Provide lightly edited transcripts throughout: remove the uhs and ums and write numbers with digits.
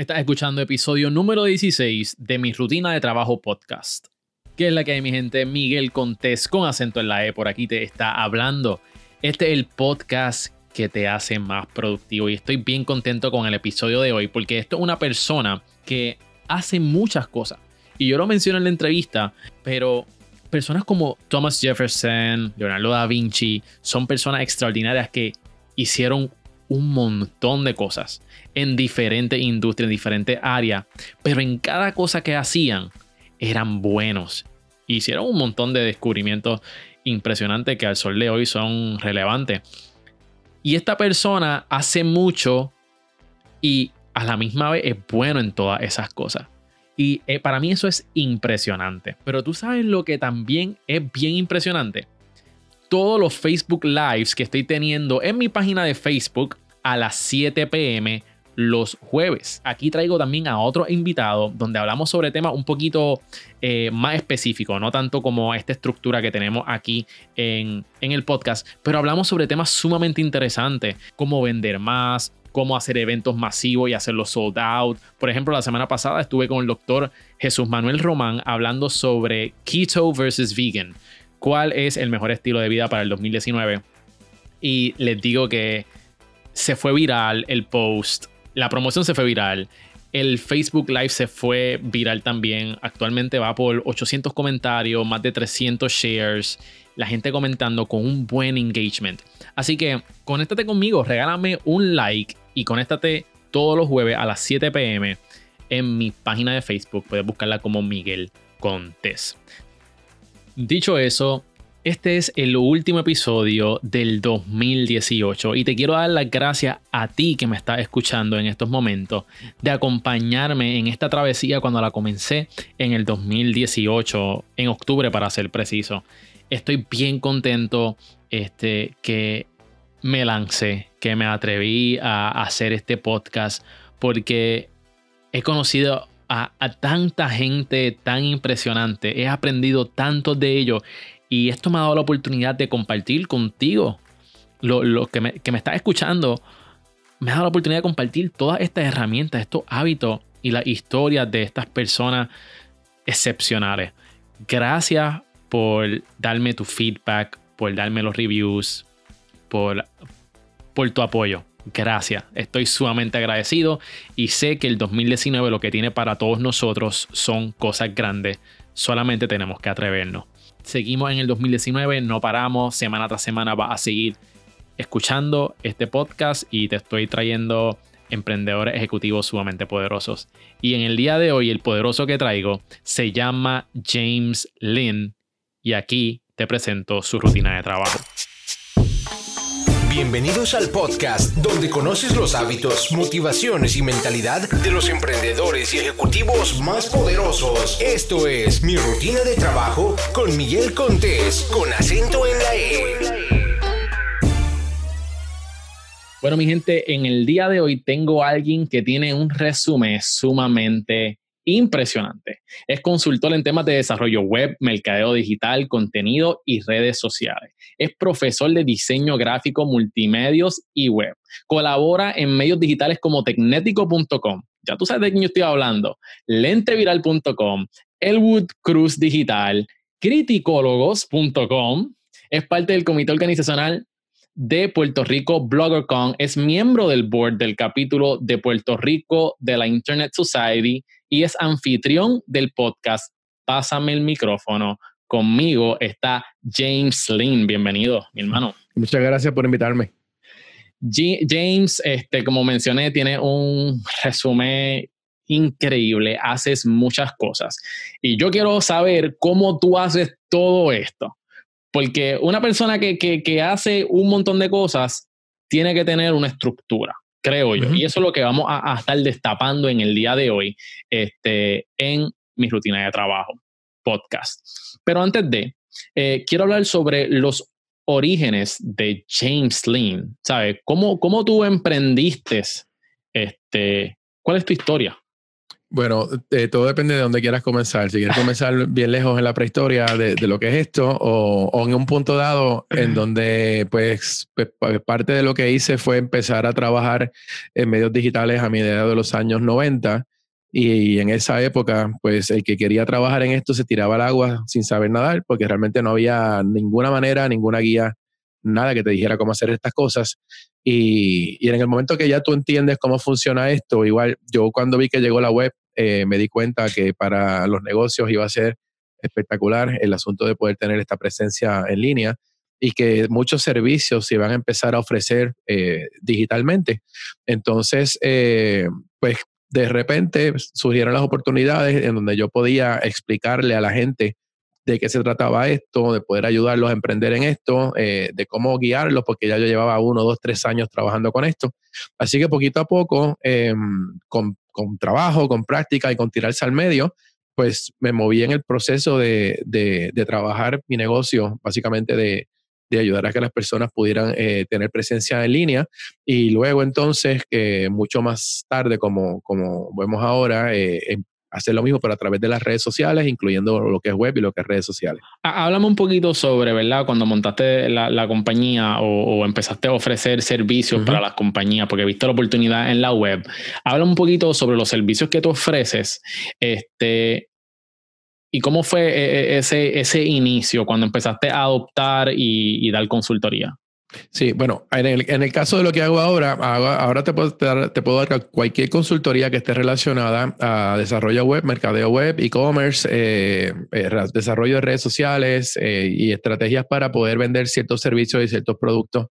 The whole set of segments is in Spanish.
Estás escuchando episodio número 16 de mi rutina de trabajo podcast. ¿Qué es la que hay, mi gente? Miguel Contes con acento en la E por aquí te está hablando. Este es el podcast que te hace más productivo y estoy bien contento con el episodio de hoy porque esto es una persona que hace muchas cosas. Y yo lo menciono en la entrevista, pero personas como Thomas Jefferson, Leonardo da Vinci, son personas extraordinarias que hicieron un montón de cosas en diferentes industrias, en diferentes áreas, pero en cada cosa que hacían eran buenos. Hicieron un montón de descubrimientos impresionantes que al sol de hoy son relevantes. Y esta persona hace mucho y a la misma vez es bueno en todas esas cosas. Y para mí eso es impresionante. Pero tú sabes lo que también es bien impresionante. Todos los Facebook Lives que estoy teniendo en mi página de Facebook a las 7 p.m. los jueves. Aquí traigo también a otro invitado donde hablamos sobre temas un poquito más específicos, no tanto como esta estructura que tenemos aquí en el podcast, pero hablamos sobre temas sumamente interesantes, cómo vender más, cómo hacer eventos masivos y hacerlos sold out. Por ejemplo, la semana pasada estuve con el doctor Jesús Manuel Román hablando sobre keto versus vegan. ¿Cuál es el mejor estilo de vida para el 2019? Y les digo que se fue viral el post, la promoción se fue viral, el Facebook Live se fue viral también. Actualmente va por 800 comentarios, más de 300 shares, la gente comentando con un buen engagement. Así que conéctate conmigo, regálame un like y conéctate todos los jueves a las 7 p.m. en mi página de Facebook. Puedes buscarla como Miguel Contes. Dicho eso, este es el último episodio del 2018 y te quiero dar las gracias a ti que me estás escuchando en estos momentos de acompañarme en esta travesía cuando la comencé en el 2018, en octubre para ser preciso. Estoy bien contento que me lancé, que me atreví a hacer este podcast porque he conocido a tanta gente tan impresionante. He aprendido tanto de ellos y esto me ha dado la oportunidad de compartir contigo. Lo que me estás escuchando me ha dado la oportunidad de compartir todas estas herramientas, estos hábitos y las historias de estas personas excepcionales. Gracias por darme tu feedback, por darme los reviews, por tu apoyo. Gracias, estoy sumamente agradecido y sé que el 2019 lo que tiene para todos nosotros son cosas grandes, solamente tenemos que atrevernos. Seguimos en el 2019, no paramos, semana tras semana vas a seguir escuchando este podcast y te estoy trayendo emprendedores ejecutivos sumamente poderosos. Y en el día de hoy el poderoso que traigo se llama James Lynn y aquí te presento su rutina de trabajo. Bienvenidos al podcast donde conoces los hábitos, motivaciones y mentalidad de los emprendedores y ejecutivos más poderosos. Esto es Mi Rutina de Trabajo con Miguel Contes, con acento en la E. Bueno, mi gente, en el día de hoy tengo a alguien que tiene un resumen sumamente impresionante. Es consultor en temas de desarrollo web, mercadeo digital, contenido y redes sociales. Es profesor de diseño gráfico, multimedios y web. Colabora en medios digitales como Tecnético.com. Ya tú sabes de quién yo estoy hablando. Lente Viral.com, Elwood Cruz Digital, Criticólogos.com. Es parte del comité organizacional de Puerto Rico BloggerCon. Es miembro del board del capítulo de Puerto Rico de la Internet Society y es anfitrión del podcast Pásame el micrófono. Conmigo está James Lynn. Bienvenido, mi hermano. Muchas gracias por invitarme. James, como mencioné, tiene un resumen increíble. Haces muchas cosas. Y yo quiero saber cómo tú haces todo esto. Porque una persona que hace un montón de cosas tiene que tener una estructura, creo yo. Uh-huh. Y eso es lo que vamos a estar destapando en el día de hoy en Mi Rutina de Trabajo podcast. Pero antes de, quiero hablar sobre los orígenes de James Lynn. ¿Sabes? ¿Cómo tú emprendiste? ¿Cuál es tu historia? Bueno, todo depende de dónde quieras comenzar. Si quieres comenzar bien lejos en la prehistoria de lo que es esto, o en un punto dado en donde pues parte de lo que hice fue empezar a trabajar en medios digitales a mediados de los años 90, y en esa época pues el que quería trabajar en esto se tiraba al agua sin saber nadar, porque realmente no había ninguna manera, ninguna guía, nada que te dijera cómo hacer estas cosas. Y en el momento que ya tú entiendes cómo funciona esto, igual yo cuando vi que llegó la web, me di cuenta que para los negocios iba a ser espectacular el asunto de poder tener esta presencia en línea y que muchos servicios se van a empezar a ofrecer digitalmente. Entonces, pues de repente surgieron las oportunidades en donde yo podía explicarle a la gente de qué se trataba esto, de poder ayudarlos a emprender en esto, de cómo guiarlos, porque ya yo llevaba 1, 2, 3 años trabajando con esto. Así que poquito a poco, con trabajo, con práctica y con tirarse al medio, pues me moví en el proceso de trabajar mi negocio, básicamente de ayudar a que las personas pudieran tener presencia en línea. Y luego entonces, mucho más tarde, como vemos ahora, hacer lo mismo, pero a través de las redes sociales, incluyendo lo que es web y lo que es redes sociales. Háblame un poquito sobre, ¿verdad?, cuando montaste la compañía o empezaste a ofrecer servicios, uh-huh, para las compañías, porque viste la oportunidad en la web. Háblame un poquito sobre los servicios que tú ofreces, y cómo fue ese inicio cuando empezaste a adoptar y dar consultoría. Sí, bueno, en el caso de lo que hago ahora te puedo dar cualquier consultoría que esté relacionada a desarrollo web, mercadeo web, e-commerce, desarrollo de redes sociales, y estrategias para poder vender ciertos servicios y ciertos productos.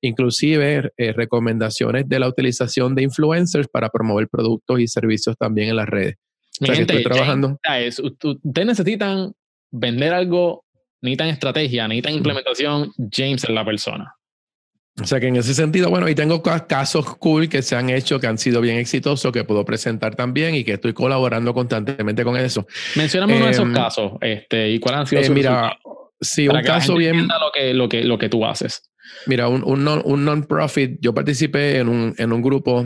Inclusive recomendaciones de la utilización de influencers para promover productos y servicios también en las redes. O sea, gente, estoy trabajando. Ustedes necesitan vender algo, necesitan estrategia, necesitan implementación. James es la persona. O sea que en ese sentido, bueno, y tengo casos cool que se han hecho, que han sido bien exitosos, que puedo presentar también y que estoy colaborando constantemente con eso. Mencióname uno de esos casos, y cuáles han sido sus resultados. Sí, para un que caso la gente bien lo que tú haces. Mira, un non-profit, yo participé en un grupo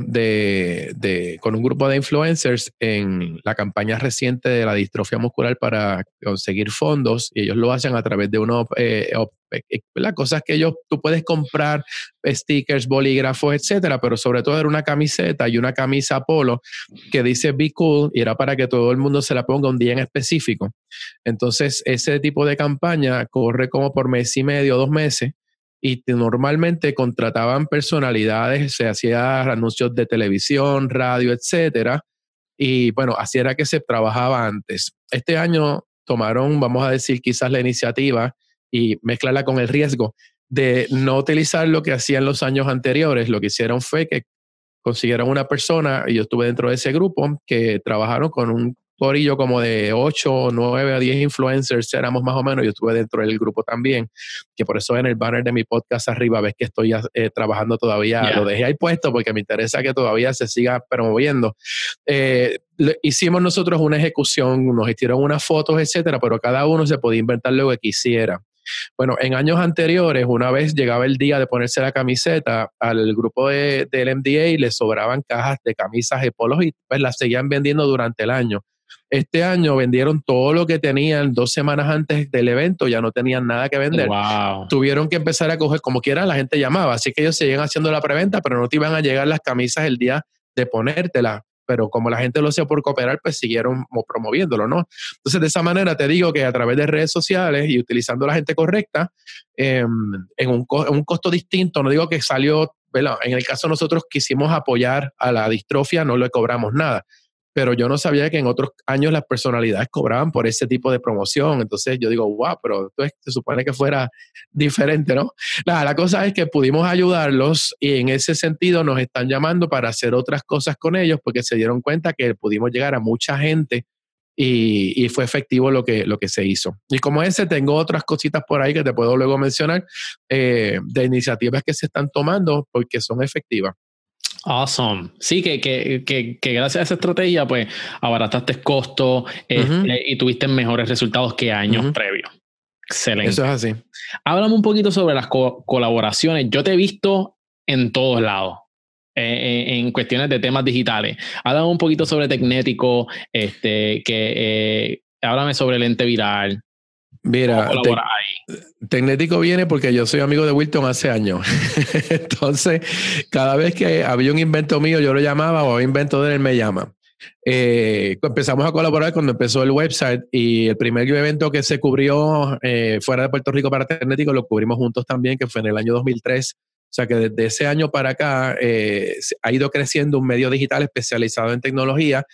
con un grupo de influencers en la campaña reciente de la distrofia muscular para conseguir fondos, y ellos lo hacen a través de unos las cosas que tú puedes comprar, stickers, bolígrafos, etcétera, pero sobre todo era una camiseta y una camisa polo que dice Be Cool, y era para que todo el mundo se la ponga un día en específico. Entonces ese tipo de campaña corre como por mes y medio, 2 meses, y normalmente contrataban personalidades, se hacían anuncios de televisión, radio, etcétera, y bueno, así era que se trabajaba antes. Este año tomaron, vamos a decir, quizás la iniciativa y mezclarla con el riesgo de no utilizar lo que hacían los años anteriores. Lo que hicieron fue que consiguieron una persona, y yo estuve dentro de ese grupo, que trabajaron con un corillo como de 8, 9 a 10 influencers, éramos más o menos. Yo estuve dentro del grupo también, que por eso en el banner de mi podcast arriba ves que estoy trabajando todavía, yeah. Lo dejé ahí puesto porque me interesa que todavía se siga promoviendo. Hicimos nosotros una ejecución, nos hicieron unas fotos, etcétera, pero cada uno se podía inventar lo que quisiera. Bueno, en años anteriores, una vez llegaba el día de ponerse la camiseta, al grupo del MDA le sobraban cajas de camisas y polos, y pues las seguían vendiendo durante el año. Este año vendieron todo lo que tenían 2 semanas antes del evento, ya no tenían nada que vender. Wow. Tuvieron que empezar a coger, como quiera la gente llamaba, así que ellos seguían haciendo la preventa, pero no te iban a llegar las camisas el día de ponértelas. Pero como la gente lo hacía por cooperar, pues siguieron promoviéndolo, ¿no? Entonces, de esa manera te digo que a través de redes sociales y utilizando la gente correcta, en un costo distinto, no digo que salió, ¿verdad? En el caso de nosotros quisimos apoyar a la distrofia, no le cobramos nada. Pero yo no sabía que en otros años las personalidades cobraban por ese tipo de promoción. Entonces yo digo, wow, pero esto se supone que fuera diferente, ¿no? Nada, la cosa es que pudimos ayudarlos, y en ese sentido nos están llamando para hacer otras cosas con ellos porque se dieron cuenta que pudimos llegar a mucha gente, y fue efectivo lo que se hizo. Y como ese, tengo otras cositas por ahí que te puedo luego mencionar, de iniciativas que se están tomando porque son efectivas. Awesome. Sí, que gracias a esa estrategia, pues, abarataste costos, uh-huh, y tuviste mejores resultados que años, uh-huh, previos. Excelente. Eso es así. Háblame un poquito sobre las colaboraciones. Yo te he visto en todos lados. en cuestiones de temas digitales. Háblame un poquito sobre Tecnético, háblame sobre Lente Viral. Mira, Tecnético viene porque yo soy amigo de Wilton hace años. Entonces, cada vez que había un invento mío, yo lo llamaba, o había invento de él, me llama. Empezamos a colaborar cuando empezó el website, y el primer evento que se cubrió fuera de Puerto Rico para Tecnético lo cubrimos juntos también, que fue en el año 2003. O sea que desde ese año para acá ha ido creciendo un medio digital especializado en tecnología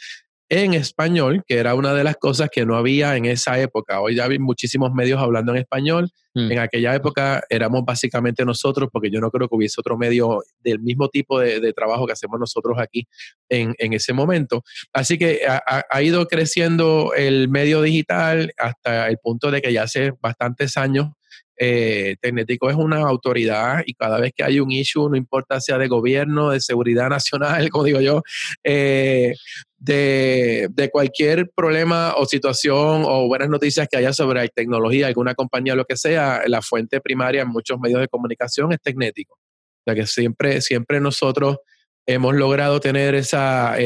en español, que era una de las cosas que no había en esa época. Hoy ya hay muchísimos medios hablando en español. En aquella época éramos básicamente nosotros, porque yo no creo que hubiese otro medio del mismo tipo de trabajo que hacemos nosotros aquí en ese momento. Así que ha ido creciendo el medio digital hasta el punto de que ya hace bastantes años Tecnético es una autoridad, y cada vez que hay un issue, no importa sea de gobierno, de seguridad nacional, como digo yo, de cualquier problema o situación o buenas noticias que haya sobre tecnología, alguna compañía, lo que sea, la fuente primaria en muchos medios de comunicación es Tecnético. O sea que siempre nosotros hemos logrado tener esa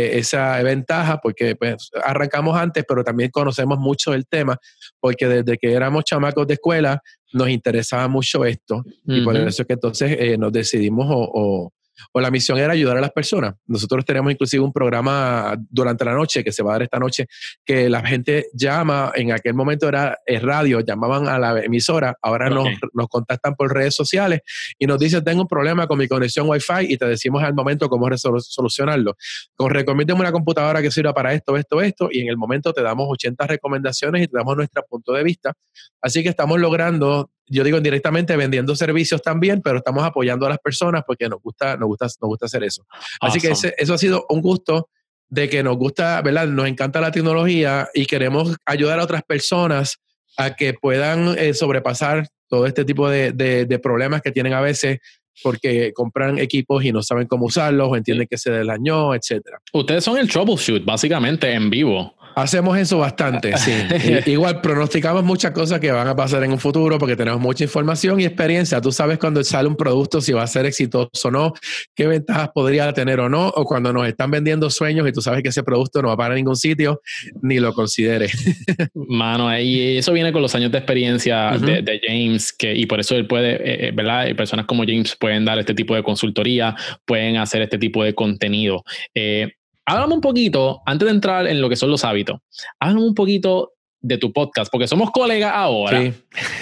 ventaja, porque pues, arrancamos antes, pero también conocemos mucho el tema, porque desde que éramos chamacos de escuela nos interesaba mucho esto. Uh-huh. Y por eso es que entonces nos decidimos, o la misión era ayudar a las personas. Nosotros tenemos inclusive un programa durante la noche, que se va a dar esta noche, que la gente llama, en aquel momento era radio, llamaban a la emisora, ahora okay, nos contactan por redes sociales y nos dicen, tengo un problema con mi conexión Wi-Fi, y te decimos al momento cómo solucionarlo. Recomiéndame una computadora que sirva para esto, y en el momento te damos 80 recomendaciones y te damos nuestro punto de vista. Así que estamos logrando, yo digo indirectamente, vendiendo servicios también, pero estamos apoyando a las personas porque nos gusta hacer eso. Así que eso ha sido un gusto, de que nos gusta, ¿verdad? Nos encanta la tecnología y queremos ayudar a otras personas a que puedan sobrepasar todo este tipo de problemas que tienen a veces, porque compran equipos y no saben cómo usarlos, o entienden que se dañó, etc. Ustedes son el troubleshoot, básicamente, en vivo. Hacemos eso bastante, sí. Igual pronosticamos muchas cosas que van a pasar en un futuro, porque tenemos mucha información y experiencia. Tú sabes cuando sale un producto, si va a ser exitoso o no, qué ventajas podría tener o no, o cuando nos están vendiendo sueños y tú sabes que ese producto no va para ningún sitio, ni lo consideres. Mano, y eso viene con los años de experiencia de James, y por eso él puede, ¿verdad? Personas como James pueden dar este tipo de consultoría, pueden hacer este tipo de contenido. Háblame un poquito, antes de entrar en lo que son los hábitos, háblame un poquito de tu podcast, porque somos colegas ahora.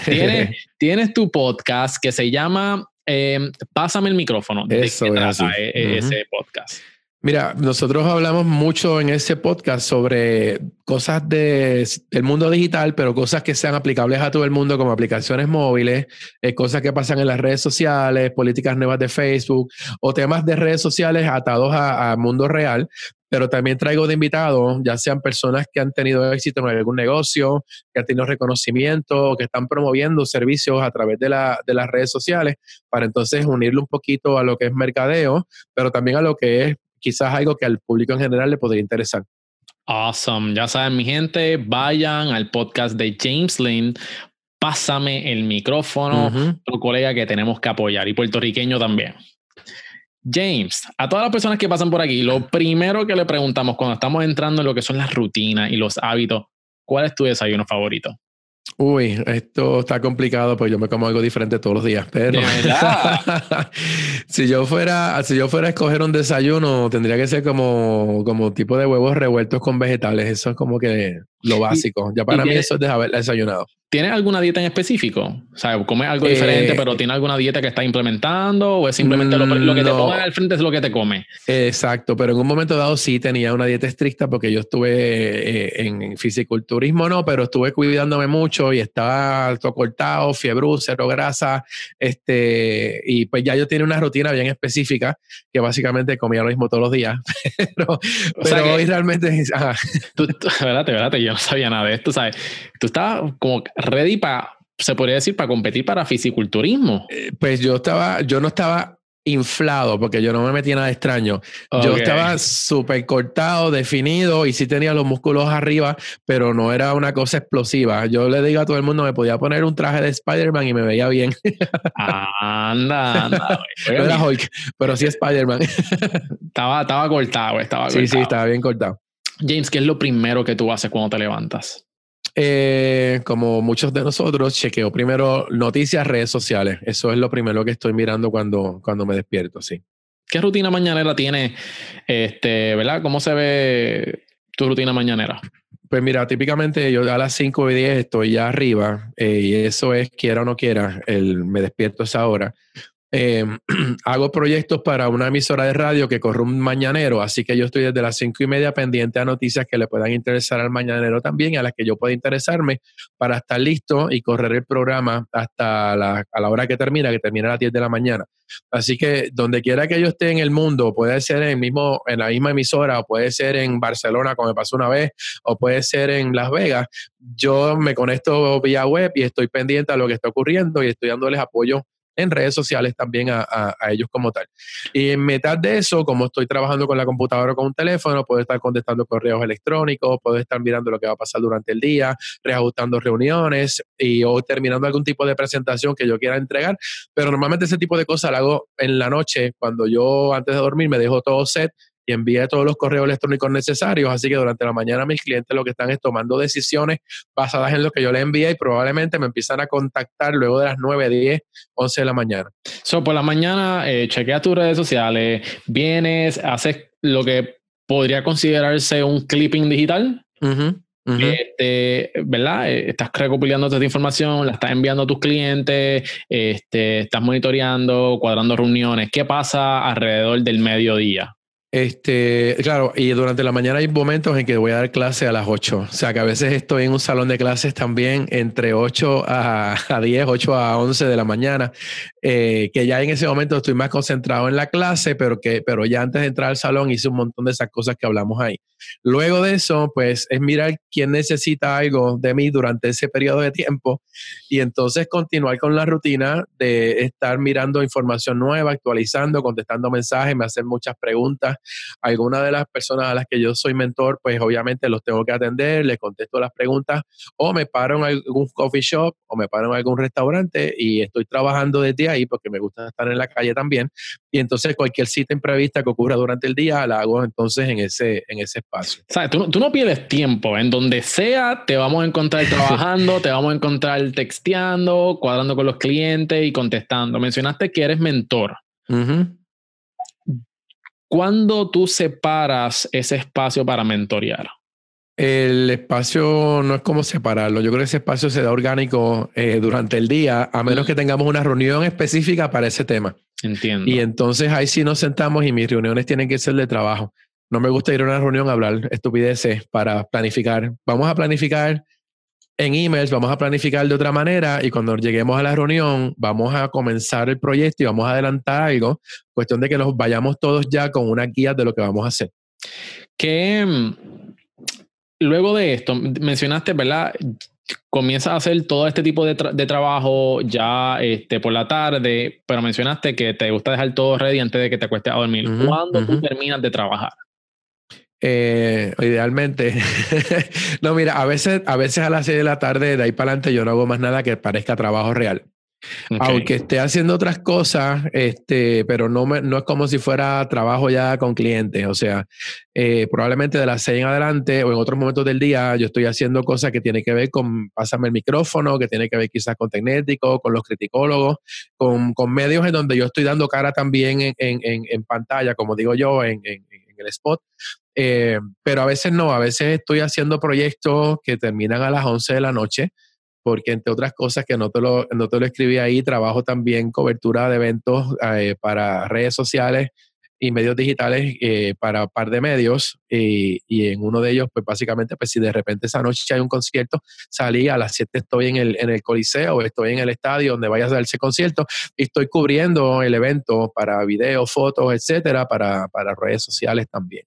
Sí. Tienes tu podcast que se llama Pásame el micrófono. Eso, ¿de qué trata ese podcast? Mira, nosotros hablamos mucho en ese podcast sobre cosas del mundo digital, pero cosas que sean aplicables a todo el mundo, como aplicaciones móviles, cosas que pasan en las redes sociales, políticas nuevas de Facebook, o temas de redes sociales atados a mundo real. Pero también traigo de invitados, ya sean personas que han tenido éxito en algún negocio, que han tenido reconocimiento, o que están promoviendo servicios a través de las redes sociales, para entonces unirlo un poquito a lo que es mercadeo, pero también a lo que es quizás algo que al público en general le podría interesar. Awesome. Ya saben, mi gente, vayan al podcast de James Lynn, Pásame el micrófono, tu colega que tenemos que apoyar, y puertorriqueño también. James, a todas las personas que pasan por aquí, lo primero que le preguntamos cuando estamos entrando en lo que son las rutinas y los hábitos, ¿cuál es tu desayuno favorito? Uy, esto está complicado, pues yo me como algo diferente todos los días, pero si yo fuera a escoger un desayuno, tendría que ser como tipo de huevos revueltos con vegetales. Eso es como que lo básico. Ya para mí eso es de haber desayunado. ¿Tienes alguna dieta en específico? O sea, ¿comes algo diferente, pero tiene alguna dieta que estás implementando? ¿O es simplemente lo que te pongan al frente es lo que te comes? Exacto, pero en un momento dado sí tenía una dieta estricta, porque yo estuve en fisiculturismo, no, pero estuve cuidándome mucho y estaba todo cortado, fiebre, cero grasa, y pues ya yo tenía una rutina bien específica, que básicamente comía lo mismo todos los días. pero hoy realmente... Espérate, yo no sabía nada de esto, ¿sabes? Tú estabas como ready para competir para fisiculturismo. Pues yo no estaba inflado, porque yo no me metía nada extraño. Okay. Yo estaba súper cortado, definido, y sí tenía los músculos arriba, pero no era una cosa explosiva. Yo le digo a todo el mundo, me podía poner un traje de Spider-Man y me veía bien. Anda. No era Hulk, pero sí Spider-Man. Estaba cortado, estaba cortado. Sí, estaba bien cortado. James, ¿qué es lo primero que tú haces cuando te levantas? Como muchos de nosotros, chequeo primero noticias, redes sociales. Eso es lo primero que estoy mirando cuando me despierto, sí. ¿Qué rutina mañanera tienes? ¿Verdad? ¿Cómo se ve tu rutina mañanera? Pues mira, típicamente yo a las 5 y 10 estoy ya arriba, y eso es, quiera o no quiera, me despierto a esa hora. Hago proyectos para una emisora de radio que corre un mañanero, así que yo estoy desde las 5:30 pendiente a noticias que le puedan interesar al mañanero también, a las que yo pueda interesarme, para estar listo y correr el programa hasta a la hora que termina a las 10 de la mañana. Así que donde quiera que yo esté en el mundo, puede ser en la misma emisora, o puede ser en Barcelona, como me pasó una vez, o puede ser en Las Vegas, yo me conecto vía web y estoy pendiente a lo que está ocurriendo y estoy dándoles apoyo en redes sociales también a ellos como tal. Y en mitad de eso, como estoy trabajando con la computadora o con un teléfono, puedo estar contestando correos electrónicos, puedo estar mirando lo que va a pasar durante el día, reajustando reuniones o terminando algún tipo de presentación que yo quiera entregar. Pero normalmente ese tipo de cosas la hago en la noche, cuando yo antes de dormir me dejo todo set y envié todos los correos electrónicos necesarios. Así que durante la mañana mis clientes lo que están es tomando decisiones basadas en lo que yo les envié y probablemente me empiezan a contactar luego de las 9, 10, 11 de la mañana. So, por la mañana chequeas tus redes sociales, vienes, haces lo que podría considerarse un clipping digital. Uh-huh. ¿Verdad? Estás recopilando toda esta información, la estás enviando a tus clientes, estás monitoreando, cuadrando reuniones. ¿Qué pasa alrededor del mediodía? Claro, y durante la mañana hay momentos en que voy a dar clase a las 8. O sea, que a veces estoy en un salón de clases también entre 8 a 10, 8 a 11 de la mañana, que ya en ese momento estoy más concentrado en la clase, pero ya antes de entrar al salón hice un montón de esas cosas que hablamos ahí. Luego de eso, pues es mirar quién necesita algo de mí durante ese periodo de tiempo y entonces continuar con la rutina de estar mirando información nueva, actualizando, contestando mensajes, me hacen muchas preguntas. Algunas de las personas a las que yo soy mentor, pues obviamente los tengo que atender, les contesto las preguntas, o me paro en algún coffee shop, o me paro en algún restaurante y estoy trabajando desde ahí porque me gusta estar en la calle también, y entonces cualquier cita imprevista que ocurra durante el día la hago entonces en ese espacio. ¿Sabes? Tú no pierdes tiempo, en donde sea te vamos a encontrar trabajando, te vamos a encontrar texteando, cuadrando con los clientes y contestando. Mencionaste que eres mentor. Uh-huh. ¿Cuándo tú separas ese espacio para mentorear? El espacio no es como separarlo. Yo creo que ese espacio se da orgánico durante el día, a menos que tengamos una reunión específica para ese tema. Entiendo. Y entonces ahí sí nos sentamos y mis reuniones tienen que ser de trabajo. No me gusta ir a una reunión a hablar estupideces para planificar. Vamos a planificar en emails, vamos a planificar de otra manera y cuando lleguemos a la reunión vamos a comenzar el proyecto y vamos a adelantar algo, cuestión de que nos vayamos todos ya con una guía de lo que vamos a hacer. Que luego de esto, mencionaste, ¿verdad? Comienzas a hacer todo este tipo de trabajo ya por la tarde, pero mencionaste que te gusta dejar todo ready antes de que te acuestes a dormir. Uh-huh, ¿cuándo tú terminas de trabajar? Idealmente no, mira, a veces a las 6 de la tarde de ahí para adelante yo no hago más nada que parezca trabajo real. Okay. Aunque esté haciendo otras cosas, pero no es como si fuera trabajo ya con clientes. O sea, probablemente de las 6 en adelante o en otros momentos del día yo estoy haciendo cosas que tienen que ver con Pásame el micrófono, que tiene que ver quizás con Tecnético, con los Criticólogos, con medios en donde yo estoy dando cara también en pantalla, como digo yo, en el spot. Pero a veces no, a veces estoy haciendo proyectos que terminan a las 11 de la noche, porque entre otras cosas que no te lo escribí ahí, trabajo también cobertura de eventos para redes sociales y medios digitales, para un par de medios, y en uno de ellos, pues básicamente, pues si de repente esa noche hay un concierto, salí a las 7, estoy en el Coliseo, estoy en el estadio donde vaya a darse concierto, y estoy cubriendo el evento para videos, fotos, etcétera, para redes sociales también.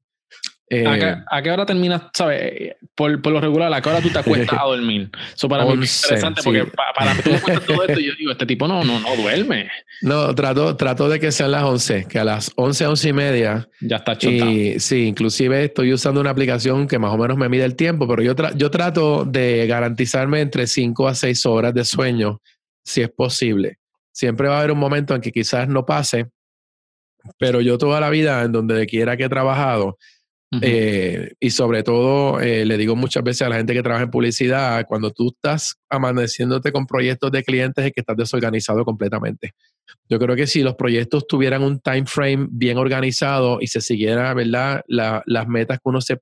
¿A qué hora terminas, sabes? Por lo regular, ¿a qué hora tú te acuestas a dormir? Eso para mí es interesante, porque para mí tú me cuentas todo esto y yo digo, este tipo no duerme. No, trato de que sean las 11, que a las 11, 11 y media... Ya está chutado. Sí, inclusive estoy usando una aplicación que más o menos me mide el tiempo, pero yo trato de garantizarme entre 5 a 6 horas de sueño, si es posible. Siempre va a haber un momento en que quizás no pase, pero yo toda la vida, en donde quiera que he trabajado... Uh-huh. Y sobre todo le digo muchas veces a la gente que trabaja en publicidad, cuando tú estás amaneciéndote con proyectos de clientes es que estás desorganizado completamente. Yo creo que si los proyectos tuvieran un time frame bien organizado y se siguiera, ¿verdad?, las metas que uno se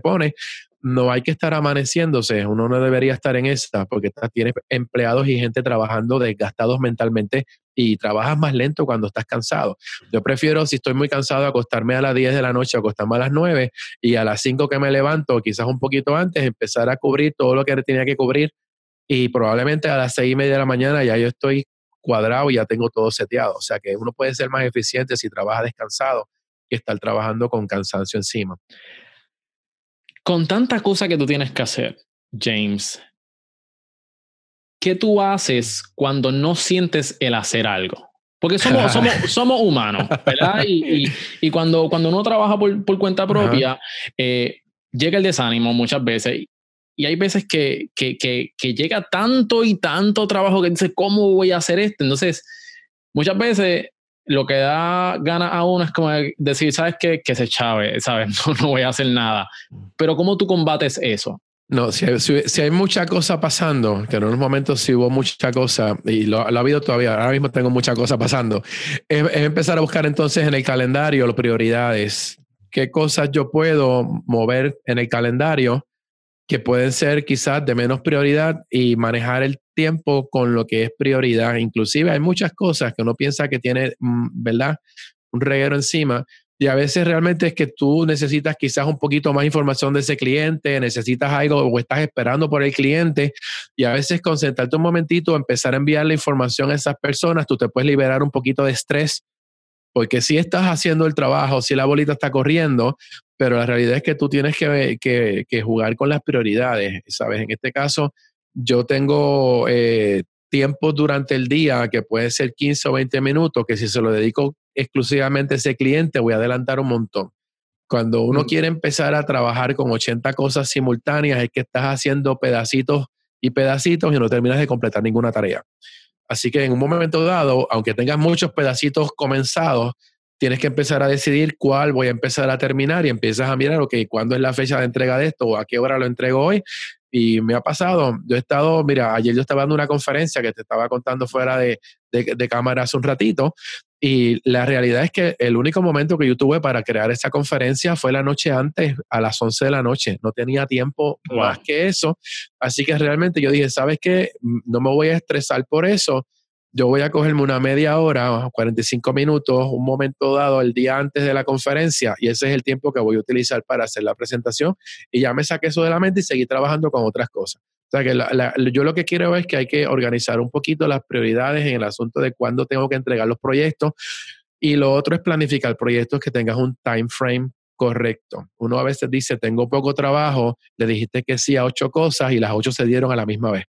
pone, no hay que estar amaneciéndose. Uno no debería estar en esa, porque tienes empleados y gente trabajando desgastados mentalmente y trabajas más lento cuando estás cansado. Yo prefiero, si estoy muy cansado, acostarme a las 10 de la noche, acostarme a las 9, y a las 5 que me levanto, quizás un poquito antes, empezar a cubrir todo lo que tenía que cubrir, y probablemente a las 6 y media de la mañana ya yo estoy cuadrado y ya tengo todo seteado. O sea que uno puede ser más eficiente si trabaja descansado que estar trabajando con cansancio encima. Con tantas cosas que tú tienes que hacer, James, ¿qué tú haces cuando no sientes el hacer algo? Porque somos humanos, ¿verdad? Y cuando uno trabaja por cuenta propia, llega el desánimo muchas veces. Y hay veces que llega tanto y tanto trabajo que dices, ¿cómo voy a hacer esto? Entonces, muchas veces lo que da ganas a uno es como decir, ¿sabes qué? Que se chave, ¿sabes? No voy a hacer nada. Pero ¿cómo tú combates eso? No, si hay mucha cosa pasando, que en unos momentos sí hubo mucha cosa, y lo ha habido todavía, ahora mismo tengo mucha cosa pasando, es empezar a buscar entonces en el calendario las prioridades. ¿Qué cosas yo puedo mover en el calendario que pueden ser quizás de menos prioridad y manejar el tiempo con lo que es prioridad? Inclusive hay muchas cosas que uno piensa que tiene, ¿verdad?, un reguero encima. Y a veces realmente es que tú necesitas quizás un poquito más información de ese cliente, necesitas algo o estás esperando por el cliente, y a veces concentrarte un momentito, empezar a enviar la información a esas personas, tú te puedes liberar un poquito de estrés, porque sí estás haciendo el trabajo, sí la bolita está corriendo, pero la realidad es que tú tienes que jugar con las prioridades, ¿sabes? En este caso, yo tengo tiempos durante el día que pueden ser 15 o 20 minutos, que si se lo dedico exclusivamente a ese cliente voy a adelantar un montón. Cuando uno quiere empezar a trabajar con 80 cosas simultáneas es que estás haciendo pedacitos y no terminas de completar ninguna tarea. Así que en un momento dado, aunque tengas muchos pedacitos comenzados, tienes que empezar a decidir cuál voy a empezar a terminar, y empiezas a mirar, ok, ¿cuándo es la fecha de entrega de esto? ¿O a qué hora lo entrego hoy? Y me ha pasado, ayer yo estaba dando una conferencia que te estaba contando fuera de cámara hace un ratito, y la realidad es que el único momento que yo tuve para crear esa conferencia fue la noche antes, a las 11 de la noche. No tenía tiempo más que eso. Así que realmente yo dije, ¿sabes qué? No me voy a estresar por eso. Yo voy a cogerme una media hora, 45 minutos, un momento dado el día antes de la conferencia, y ese es el tiempo que voy a utilizar para hacer la presentación, y ya me saqué eso de la mente y seguí trabajando con otras cosas. O sea que yo lo que quiero es que hay que organizar un poquito las prioridades en el asunto de cuándo tengo que entregar los proyectos, y lo otro es planificar proyectos que tengas un time frame correcto. Uno a veces dice, tengo poco trabajo, le dijiste que sí a 8 cosas y las 8 se dieron a la misma vez.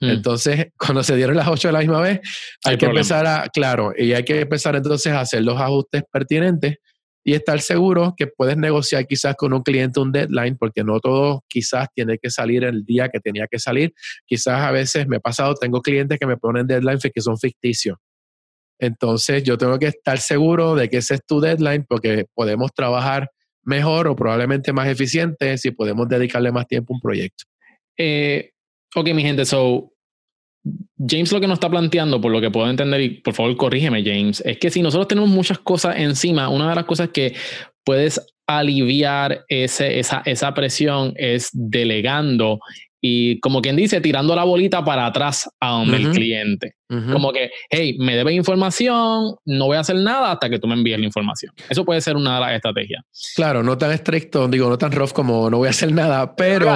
Entonces, cuando se dieron las 8 de la misma vez, hay que empezar entonces a hacer los ajustes pertinentes y estar seguro que puedes negociar quizás con un cliente un deadline, porque no todo quizás tiene que salir el día que tenía que salir. Quizás a veces me ha pasado, tengo clientes que me ponen deadlines que son ficticios. Entonces, yo tengo que estar seguro de que ese es tu deadline, porque podemos trabajar mejor o probablemente más eficiente si podemos dedicarle más tiempo a un proyecto. Ok, mi gente, so James lo que nos está planteando, por lo que puedo entender, y por favor corrígeme, James, es que si nosotros tenemos muchas cosas encima, una de las cosas que puedes aliviar esa presión es delegando y, como quien dice, tirando la bolita para atrás a donde el cliente. Como que, hey, me debes información, no voy a hacer nada hasta que tú me envíes la información. Eso puede ser una de las estrategias. Claro, no tan estricto, no tan rough como no voy a hacer nada, pero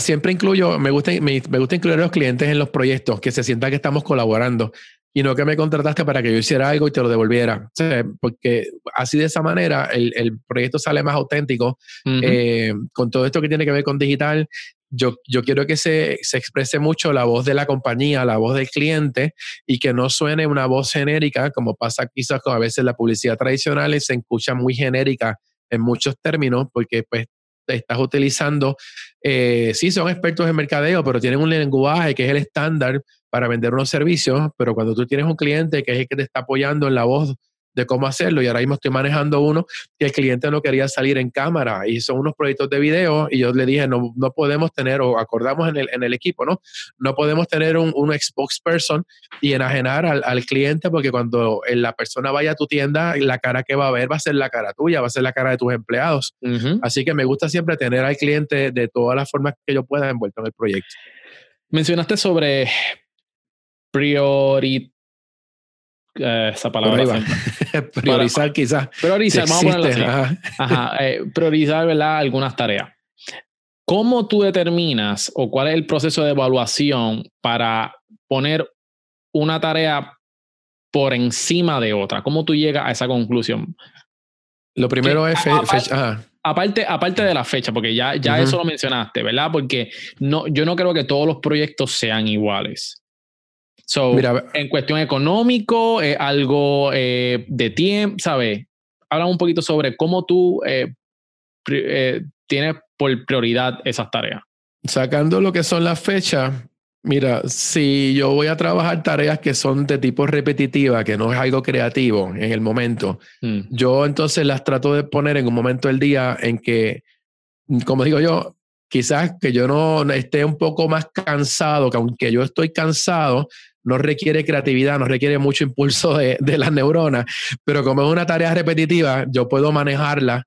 siempre incluyo, me gusta incluir a los clientes en los proyectos, que se sienta que estamos colaborando. y no que me contrataste para que yo hiciera algo y te lo devolviera. ¿Sí? Porque así, de esa manera, el proyecto sale más auténtico. Uh-huh. Con todo esto que tiene que ver con digital, yo quiero que se exprese mucho la voz de la compañía, la voz del cliente, y que no suene una voz genérica, como pasa quizás con a veces la publicidad tradicional, y se escucha muy genérica en muchos términos, porque pues te estás utilizando, sí son expertos en mercadeo, pero tienen un lenguaje que es el estándar para vender unos servicios, pero cuando tú tienes un cliente que es el que te está apoyando en la voz de cómo hacerlo, y ahora mismo estoy manejando uno que el cliente no quería salir en cámara, hizo unos proyectos de video y yo le dije, no podemos tener, o acordamos en el equipo, no podemos tener un spokesperson y enajenar al cliente, porque cuando la persona vaya a tu tienda, la cara que va a ver va a ser la cara tuya, va a ser la cara de tus empleados. Uh-huh. Así que me gusta siempre tener al cliente de todas las formas que yo pueda envuelto en el proyecto. Mencionaste sobre prioridad. Esa palabra priorizar, para, quizás priorizar, vamos a ponerla así. Ajá, priorizar, ¿verdad?, algunas tareas. ¿Cómo tú determinas o cuál es el proceso de evaluación para poner una tarea por encima de otra? ¿Cómo tú llegas a esa conclusión? Lo primero es fecha. Aparte de la fecha, porque ya uh-huh. Eso lo mencionaste, ¿verdad? Porque yo no creo que todos los proyectos sean iguales. So, mira, en cuestión económico, algo de tiempo, ¿sabes? Habla un poquito sobre cómo tú tienes por prioridad esas tareas. Sacando lo que son las fechas, mira, si yo voy a trabajar tareas que son de tipo repetitiva, que no es algo creativo en el momento, yo entonces las trato de poner en un momento del día en que, como digo yo, quizás que yo no esté un poco más cansado, que aunque yo estoy cansado, no requiere creatividad, no requiere mucho impulso de las neuronas, pero como es una tarea repetitiva, yo puedo manejarla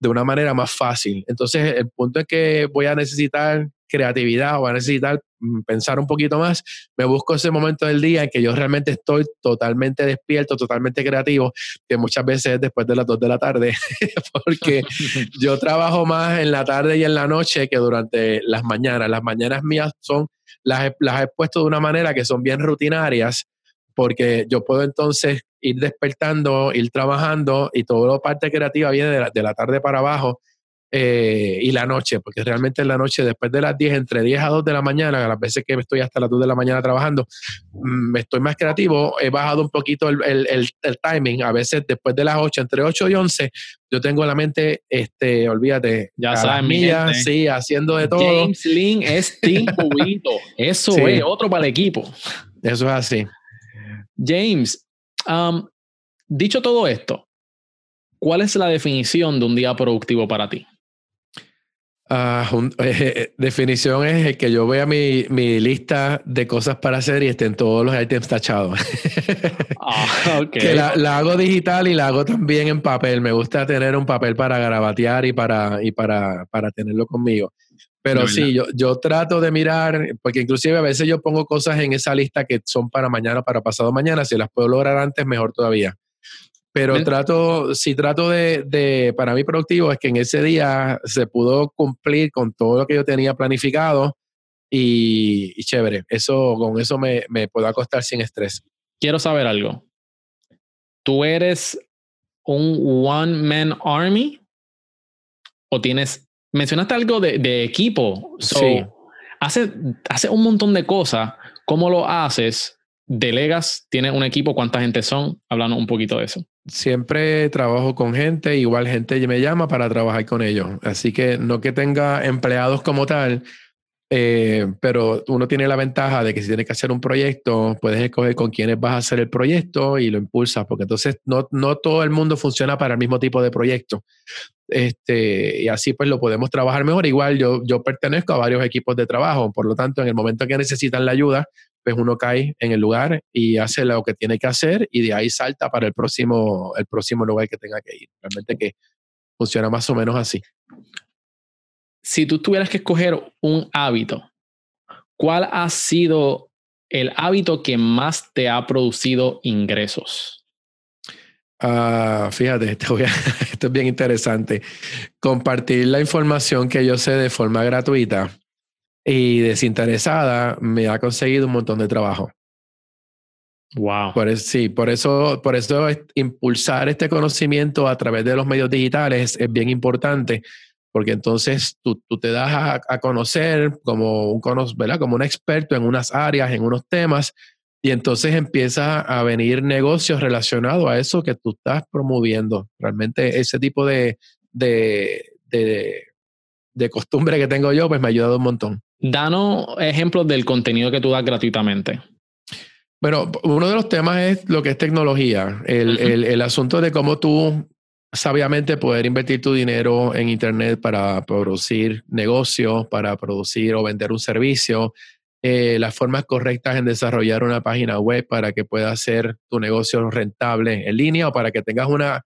de una manera más fácil. Entonces, el punto es que voy a necesitar creatividad, voy a necesitar pensar un poquito más, me busco ese momento del día en que yo realmente estoy totalmente despierto, totalmente creativo, que muchas veces es después de las 2 de la tarde, porque yo trabajo más en la tarde y en la noche que durante las mañanas. Las mañanas mías son, las he puesto de una manera que son bien rutinarias, porque yo puedo entonces ir despertando, ir trabajando, y toda la parte creativa viene de la tarde para abajo, y la noche, porque realmente en la noche, después de las 10, entre 10 a 2 de la mañana, a las veces que estoy hasta las 2 de la mañana trabajando, estoy más creativo, he bajado un poquito el timing. A veces después de las 8, entre 8 y 11, yo tengo la mente, olvídate, ya sabes, mía, sí, haciendo de todo. James Lynn es Team Cubito, eso sí. Es otro para el equipo. Eso es así. James, dicho todo esto, ¿cuál es la definición de un día productivo para ti? Definición es que yo vea mi lista de cosas para hacer y estén todos los ítems tachados. Okay. Que la hago digital y la hago también en papel. Me gusta tener un papel para garabatear y para tenerlo conmigo. Pero no, sí, yo trato de mirar, porque inclusive a veces yo pongo cosas en esa lista que son para mañana o para pasado mañana. Si las puedo lograr antes, mejor todavía. Pero trato de para mí productivo es que en ese día se pudo cumplir con todo lo que yo tenía planificado y chévere. Eso, con eso me puedo acostar sin estrés. Quiero saber algo. ¿Tú eres un one-man army? ¿O tienes...? Mencionaste algo de equipo. Sí. Hace un montón de cosas. ¿Cómo lo haces? ¿Delegas? ¿Tienes un equipo? ¿Cuánta gente son? Háblanos un poquito de eso. Siempre trabajo con gente, igual gente me llama para trabajar con ellos. Así que no que tenga empleados como tal, pero uno tiene la ventaja de que si tienes que hacer un proyecto, puedes escoger con quiénes vas a hacer el proyecto y lo impulsas, porque entonces no todo el mundo funciona para el mismo tipo de proyecto. Y así pues lo podemos trabajar mejor. Igual yo pertenezco a varios equipos de trabajo, por lo tanto en el momento que necesitan la ayuda, pues uno cae en el lugar y hace lo que tiene que hacer y de ahí salta para el próximo lugar que tenga que ir. Realmente que funciona más o menos así. Si tú tuvieras que escoger un hábito, ¿cuál ha sido el hábito que más te ha producido ingresos? Fíjate, esto es bien interesante. Compartir la información que yo sé de forma gratuita y desinteresada me ha conseguido un montón de trabajo. Wow. Por eso impulsar este conocimiento a través de los medios digitales es bien importante, porque entonces tú te das a conocer como ¿verdad? Como un experto en unas áreas, en unos temas, y entonces empiezas a venir negocios relacionados a eso que tú estás promoviendo. Realmente ese tipo de costumbre que tengo yo, pues me ha ayudado un montón. Danos ejemplos del contenido que tú das gratuitamente. Bueno, uno de los temas es lo que es tecnología. El asunto de cómo tú sabiamente poder invertir tu dinero en Internet para producir negocios, para producir o vender un servicio, las formas correctas en desarrollar una página web para que pueda hacer tu negocio rentable en línea o para que tengas una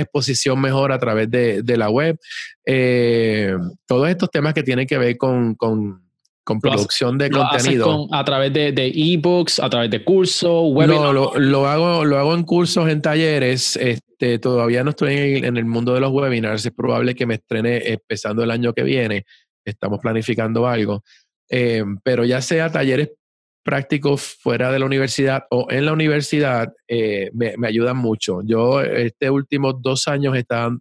exposición mejor a través de la web. Todos estos temas que tienen que ver con producción de contenido. ¿A través de ebooks, a través de cursos, webinars? No, lo hago en cursos, en talleres. Todavía no estoy en el mundo de los webinars. Es probable que me estrene empezando el año que viene. Estamos planificando algo. Pero ya sea talleres prácticos fuera de la universidad o en la universidad, me ayudan mucho. Yo últimos 2 años he estado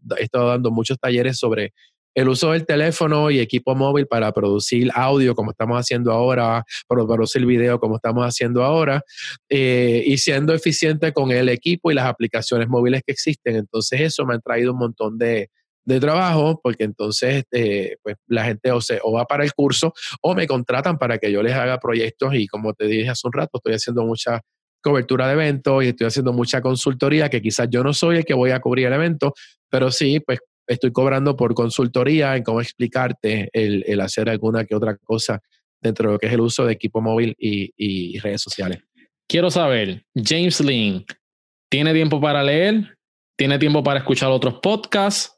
dando muchos talleres sobre el uso del teléfono y equipo móvil para producir audio, como estamos haciendo ahora, para producir video, como estamos haciendo ahora, y siendo eficiente con el equipo y las aplicaciones móviles que existen. Entonces eso me ha traído un montón de trabajo, porque entonces pues la gente o va para el curso o me contratan para que yo les haga proyectos, y como te dije hace un rato, estoy haciendo mucha cobertura de eventos y estoy haciendo mucha consultoría, que quizás yo no soy el que voy a cubrir el evento, pero sí, pues estoy cobrando por consultoría en cómo explicarte el hacer alguna que otra cosa dentro de lo que es el uso de equipo móvil y redes sociales. Quiero saber, James Lynn, ¿tiene tiempo para leer? ¿Tiene tiempo para escuchar otros podcasts?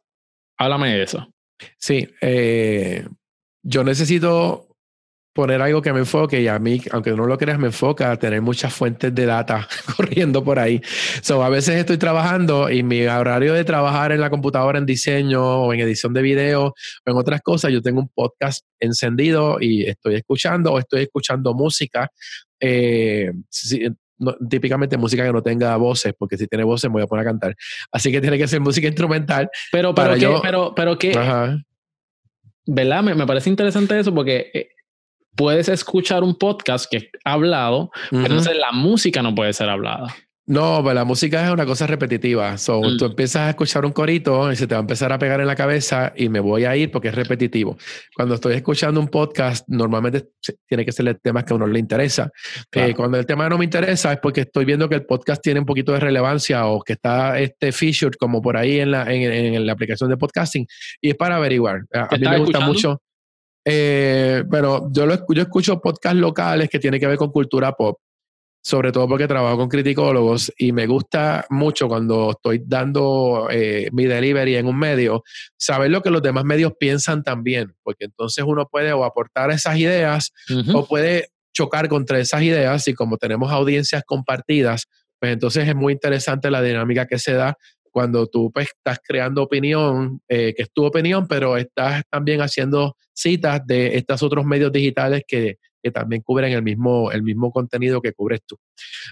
Háblame de eso. Sí, yo necesito poner algo que me enfoque, y a mí, aunque no lo creas, me enfoca a tener muchas fuentes de data corriendo por ahí. A veces estoy trabajando y mi horario de trabajar en la computadora en diseño o en edición de video o en otras cosas, yo tengo un podcast encendido y estoy escuchando música. Típicamente música que no tenga voces, porque si tiene voces me voy a poner a cantar. Así que tiene que ser música instrumental. Pero ¿verdad? Me parece interesante eso, porque puedes escuchar un podcast que es hablado, pero entonces la música no puede ser hablada. No, pero la música es una cosa repetitiva. Tú empiezas a escuchar un corito y se te va a empezar a pegar en la cabeza y me voy a ir porque es repetitivo. Cuando estoy escuchando un podcast, normalmente tiene que ser el tema que a uno le interesa. Claro. Cuando el tema no me interesa es porque estoy viendo que el podcast tiene un poquito de relevancia o que está featured como por ahí en la aplicación de podcasting, y es para averiguar. A mí me gusta mucho. Pero yo escucho podcasts locales que tienen que ver con cultura pop, sobre todo porque trabajo con criticólogos, y me gusta mucho cuando estoy dando mi delivery en un medio, saber lo que los demás medios piensan también, porque entonces uno puede o aportar esas ideas o puede chocar contra esas ideas, y como tenemos audiencias compartidas, pues entonces es muy interesante la dinámica que se da cuando tú pues estás creando opinión, que es tu opinión, pero estás también haciendo citas de estos otros medios digitales que también cubren el mismo contenido que cubres tú.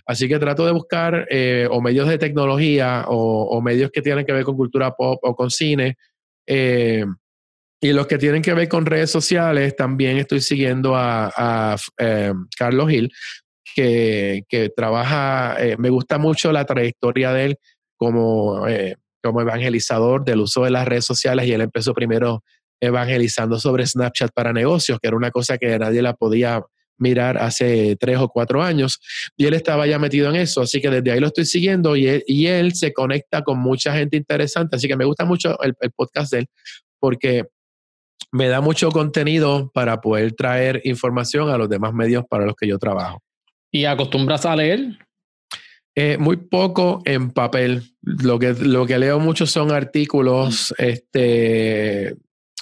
Así que trato de buscar o medios de tecnología o medios que tienen que ver con cultura pop o con cine. Y los que tienen que ver con redes sociales, también estoy siguiendo a Carlos Gil, que trabaja, me gusta mucho la trayectoria de él como evangelizador del uso de las redes sociales, y él empezó primero evangelizando sobre Snapchat para negocios, que era una cosa que nadie la podía mirar hace 3 o 4 años, y él estaba ya metido en eso, así que desde ahí lo estoy siguiendo, y él se conecta con mucha gente interesante, así que me gusta mucho el podcast de él, porque me da mucho contenido para poder traer información a los demás medios para los que yo trabajo. ¿Y acostumbras a leer? Muy poco en papel. Lo que leo mucho son artículos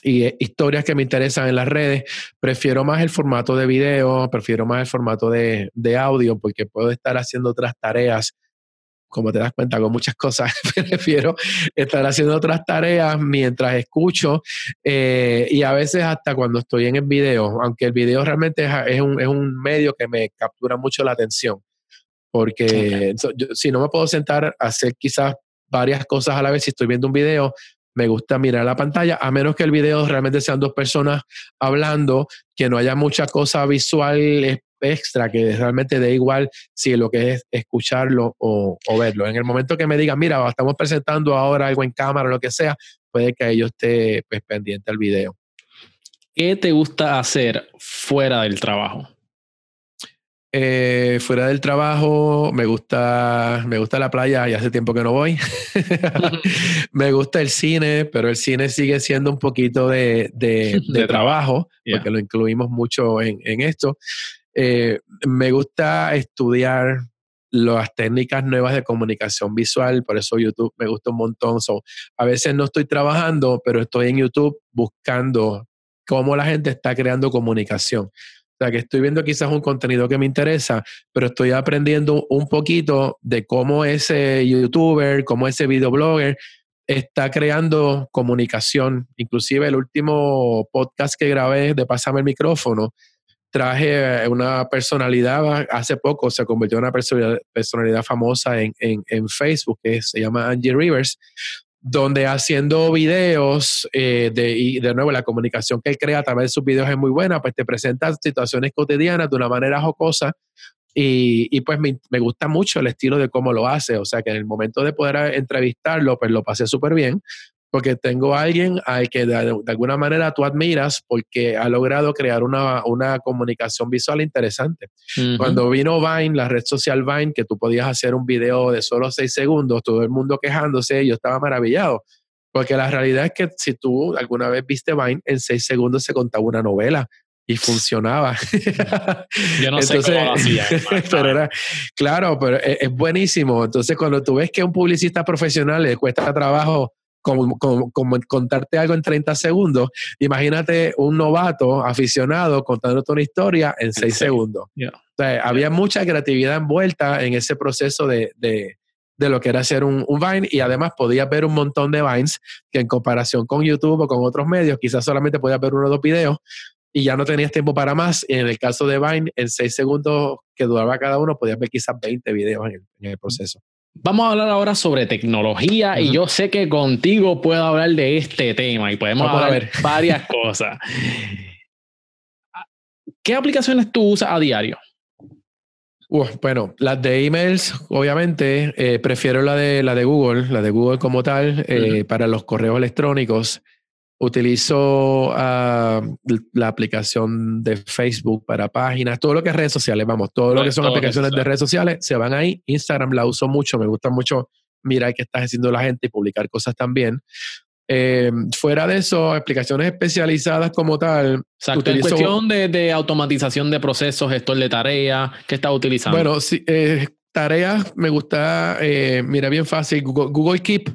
y historias que me interesan en las redes. Prefiero más el formato de video, prefiero más el formato de audio, porque puedo estar haciendo otras tareas. Como te das cuenta, hago muchas cosas. Prefiero estar haciendo otras tareas mientras escucho, y a veces hasta cuando estoy en el video, aunque el video realmente es un medio que me captura mucho la atención. Porque okay. Si no me puedo sentar a hacer quizás varias cosas a la vez, si estoy viendo un video, me gusta mirar la pantalla, a menos que el video realmente sean dos personas hablando, que no haya mucha cosa visual extra, que realmente dé igual si lo que es escucharlo o verlo. En el momento que me digan, mira, estamos presentando ahora algo en cámara o lo que sea, puede que yo esté pues, pendiente al video. ¿Qué te gusta hacer fuera del trabajo? Fuera del trabajo me gusta la playa, y hace tiempo que no voy. Me gusta el cine, pero el cine sigue siendo un poquito de trabajo, yeah. Porque lo incluimos mucho en esto. Me gusta estudiar las técnicas nuevas de comunicación visual, por eso YouTube me gusta un montón. So, a veces no estoy trabajando, pero estoy en YouTube buscando cómo la gente está creando comunicación. O sea, que estoy viendo quizás un contenido que me interesa, pero estoy aprendiendo un poquito de cómo ese youtuber, cómo ese videoblogger está creando comunicación. Inclusive el último podcast que grabé de Pásame el micrófono, traje una personalidad, hace poco se convirtió en una personalidad famosa en Facebook, que se llama Angie Rivers, donde haciendo videos y de nuevo la comunicación que él crea a través de sus videos es muy buena, pues te presenta situaciones cotidianas de una manera jocosa y pues me gusta mucho el estilo de cómo lo hace, o sea que en el momento de poder entrevistarlo pues lo pasé súper bien, porque tengo a alguien al que de alguna manera tú admiras porque ha logrado crear una comunicación visual interesante. Uh-huh. Cuando vino Vine, la red social Vine, que tú podías hacer un video de solo 6 segundos, todo el mundo quejándose, yo estaba maravillado. Porque la realidad es que si tú alguna vez viste Vine, en 6 segundos se contaba una novela. Y funcionaba. Yo no entonces, sé cómo lo hacía. Pero era, claro, pero es buenísimo. Entonces cuando tú ves que a un publicista profesional le cuesta trabajo como contarte algo en 30 segundos, imagínate un novato aficionado contándote una historia en 6 segundos. Yeah. O sea, yeah. Había mucha creatividad envuelta en ese proceso de lo que era hacer un Vine, y además podías ver un montón de Vines que en comparación con YouTube o con otros medios quizás solamente podías ver 1 o 2 videos y ya no tenías tiempo para más. En el caso de Vine, en 6 segundos que duraba cada uno, podías ver quizás 20 videos en el proceso. Vamos a hablar ahora sobre tecnología, uh-huh. Y yo sé que contigo puedo hablar de este tema y podemos hablar varias cosas. ¿Qué aplicaciones tú usas a diario? Bueno, las de emails, obviamente. Prefiero la de Google, como tal, uh-huh. Para los correos electrónicos. Utilizo la aplicación de Facebook para páginas, todo lo que es redes sociales, todo lo que son aplicaciones de redes sociales, se van ahí. Instagram la uso mucho, me gusta mucho mirar qué está haciendo la gente y publicar cosas también. Fuera de eso, aplicaciones especializadas como tal. Exacto, utilizo, en cuestión de automatización de procesos, gestor de tareas, ¿qué estás utilizando? Bueno, sí, tareas me gusta, mira, bien fácil. Google Keep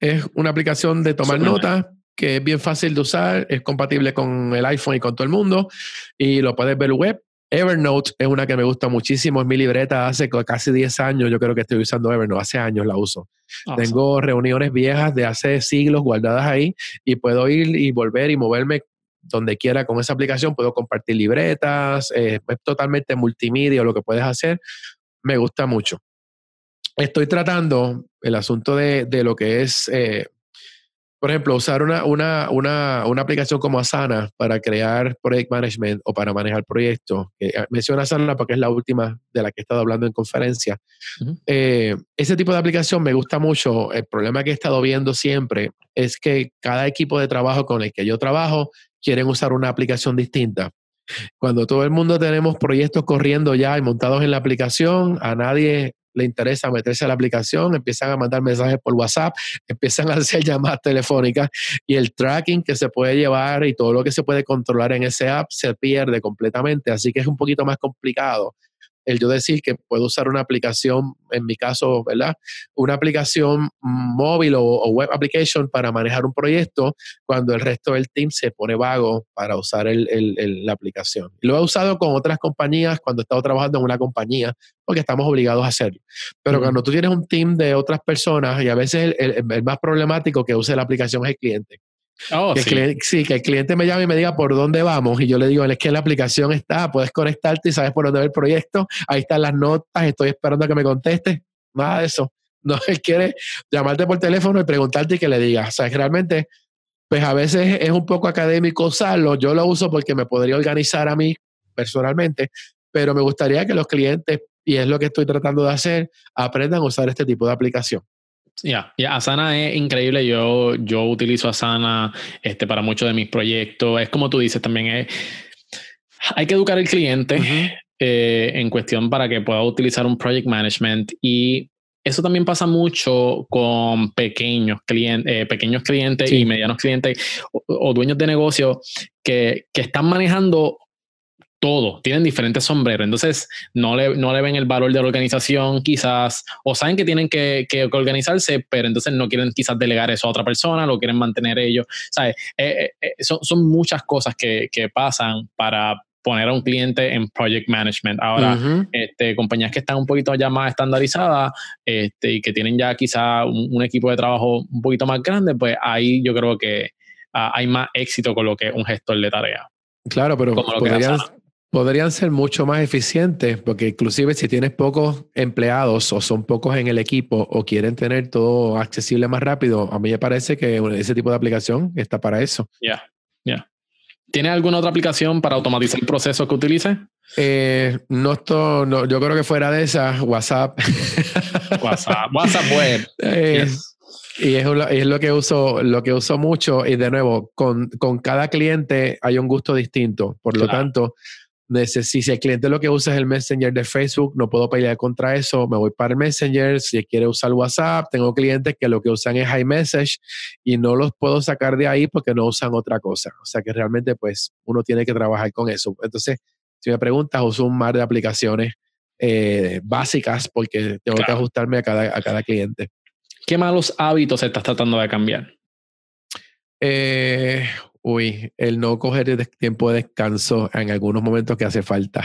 es una aplicación de tomar notas, que es bien fácil de usar, es compatible con el iPhone y con todo el mundo, y lo puedes ver web. Evernote es una que me gusta muchísimo, es mi libreta hace casi 10 años, yo creo que estoy usando Evernote, hace años la uso. Awesome. Tengo reuniones viejas de hace siglos guardadas ahí, y puedo ir y volver y moverme donde quiera con esa aplicación, puedo compartir libretas, es totalmente multimedia lo que puedes hacer, me gusta mucho. Estoy tratando el asunto de lo que es... por ejemplo, usar una aplicación como Asana para crear project management o para manejar proyectos. Menciono Asana porque es la última de la que he estado hablando en conferencia. Uh-huh. Ese tipo de aplicación me gusta mucho. El problema que he estado viendo siempre es que cada equipo de trabajo con el que yo trabajo quieren usar una aplicación distinta. Cuando todo el mundo tenemos proyectos corriendo ya y montados en la aplicación, a nadie le interesa meterse a la aplicación, empiezan a mandar mensajes por WhatsApp, empiezan a hacer llamadas telefónicas, y el tracking que se puede llevar y todo lo que se puede controlar en ese app se pierde completamente, así que es un poquito más complicado el yo decir que puedo usar una aplicación, en mi caso, ¿verdad? Una aplicación móvil o web application para manejar un proyecto cuando el resto del team se pone vago para usar la aplicación. Lo he usado con otras compañías cuando he estado trabajando en una compañía, porque estamos obligados a hacerlo. Pero cuando tú tienes un team de otras personas, y a veces el más problemático que usa la aplicación es el cliente. Oh, que sí. Que el cliente me llame y me diga por dónde vamos y yo le digo, es que la aplicación está, puedes conectarte y sabes por dónde va el proyecto, ahí están las notas, estoy esperando a que me contestes. Nada de eso. No, él quiere llamarte por teléfono y preguntarte y que le digas. O sea, realmente, pues a veces es un poco académico usarlo. Yo lo uso porque me podría organizar a mí personalmente, pero me gustaría que los clientes, y es lo que estoy tratando de hacer, aprendan a usar este tipo de aplicación. Ya, Asana es increíble. Yo utilizo Asana para muchos de mis proyectos. Es como tú dices, también hay que educar al cliente en cuestión para que pueda utilizar un project management, y eso también pasa mucho con pequeños clientes sí. y medianos clientes o dueños de negocio que están manejando todo, tienen diferentes sombreros, entonces no le ven el valor de la organización quizás, o saben que tienen que organizarse, pero entonces no quieren quizás delegar eso a otra persona, lo quieren mantener ellos, ¿sabes? Son muchas cosas que pasan para poner a un cliente en project management. Ahora, compañías que están un poquito ya más estandarizadas y que tienen ya quizás un equipo de trabajo un poquito más grande, pues ahí yo creo que hay más éxito con lo que un gestor de tarea. Claro, pero podrían ser mucho más eficientes, porque inclusive si tienes pocos empleados o son pocos en el equipo o quieren tener todo accesible más rápido, a mí me parece que ese tipo de aplicación está para eso. Ya. ¿Tienes alguna otra aplicación para automatizar procesos que utilices? No, yo creo que fuera de esa, WhatsApp. WhatsApp Web. Yes. Y es lo que uso mucho, y de nuevo, con cada cliente hay un gusto distinto, por lo tanto... Si el cliente lo que usa es el Messenger de Facebook, no puedo pelear contra eso, me voy para el Messenger. Si quiere usar WhatsApp, tengo clientes que lo que usan es iMessage y no los puedo sacar de ahí porque no usan otra cosa, o sea que realmente pues uno tiene que trabajar con eso. Entonces, si me preguntas, uso un mar de aplicaciones básicas porque tengo que ajustarme a cada cliente. ¿Qué malos hábitos estás tratando de cambiar? El no coger tiempo de descanso en algunos momentos que hace falta.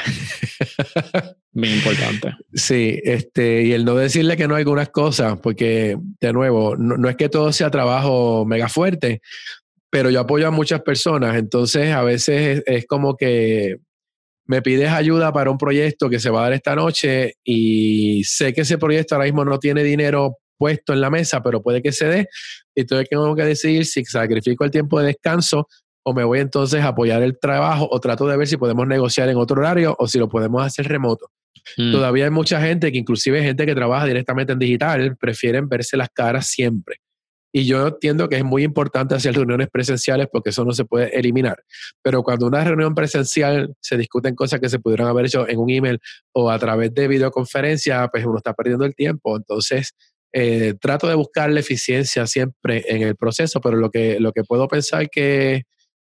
Muy importante. Sí, y el no decirle que no a algunas cosas, porque, de nuevo, no es que todo sea trabajo mega fuerte, pero yo apoyo a muchas personas, entonces a veces es como que me pides ayuda para un proyecto que se va a dar esta noche y sé que ese proyecto ahora mismo no tiene dinero puesto en la mesa, pero puede que se dé, y tengo que decidir si sacrifico el tiempo de descanso o me voy entonces a apoyar el trabajo, o trato de ver si podemos negociar en otro horario o si lo podemos hacer remoto. Todavía hay mucha gente que, inclusive gente que trabaja directamente en digital, prefieren verse las caras siempre, y yo entiendo que es muy importante hacer reuniones presenciales porque eso no se puede eliminar, pero cuando una reunión presencial se discuten cosas que se pudieran haber hecho en un email o a través de videoconferencia, pues uno está perdiendo el tiempo. Entonces trato de buscar la eficiencia siempre en el proceso, pero lo que puedo pensar que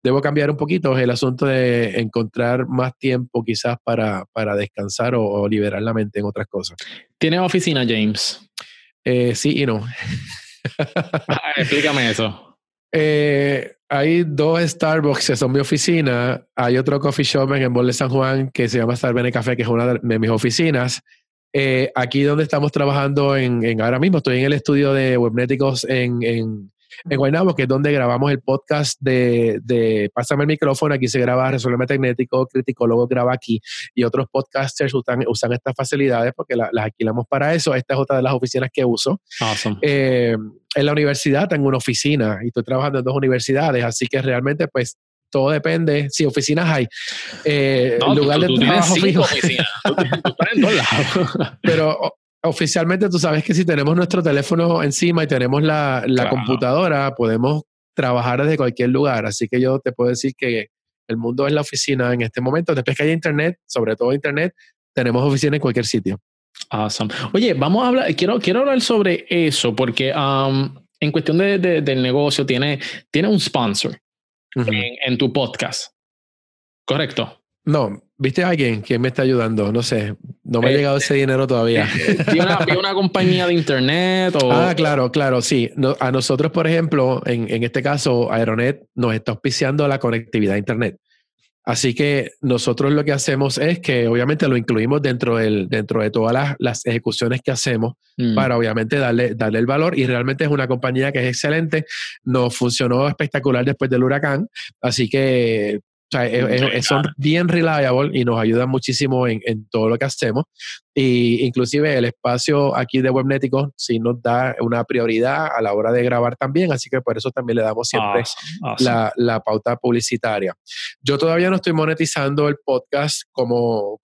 debo cambiar un poquito es el asunto de encontrar más tiempo quizás para descansar o liberar la mente en otras cosas. ¿Tienes oficina, James? Sí y no. Explícame eso. Hay dos Starbucks que son mi oficina. Hay otro coffee shop en el Mall de San Juan que se llama Starbene Café, que es una de mis oficinas. Aquí donde estamos trabajando ahora mismo, estoy en el estudio de Webnéticos en Guaynabo, que es donde grabamos el podcast de Pásame el micrófono. Aquí se graba Resuelve Tecnético, Criticólogos graba aquí, y otros podcasters usan estas facilidades porque las alquilamos para eso. Esta es otra de las oficinas que uso. Awesome. En la universidad tengo una oficina y estoy trabajando en dos universidades, así que realmente pues todo depende. Sí, oficinas hay. Tú trabajo fijo. Oficinas. Tú estás en todos lados. Pero oficialmente tú sabes que si tenemos nuestro teléfono encima y tenemos la computadora, podemos trabajar desde cualquier lugar. Así que yo te puedo decir que el mundo es la oficina en este momento. Después que haya internet, sobre todo internet, tenemos oficina en cualquier sitio. Awesome. Oye, vamos a hablar, quiero hablar sobre eso, porque en cuestión del negocio tiene un sponsor. En tu podcast, ¿correcto? No, ¿viste a alguien? ¿Quién me está ayudando? No sé, no me ha llegado ese dinero todavía. ¿Tiene una compañía de internet? Claro, sí. A nosotros, por ejemplo, en este caso, Aeronet nos está auspiciando la conectividad a internet. Así que nosotros lo que hacemos es que obviamente lo incluimos dentro de todas las ejecuciones que hacemos para obviamente darle el valor, y realmente es una compañía que es excelente, nos funcionó espectacular después del huracán, así que o sea, son bien reliable y nos ayudan muchísimo en todo lo que hacemos. Y inclusive el espacio aquí de Webnético sí nos da una prioridad a la hora de grabar también, así que por eso también le damos siempre la pauta publicitaria. Yo todavía no estoy monetizando el podcast como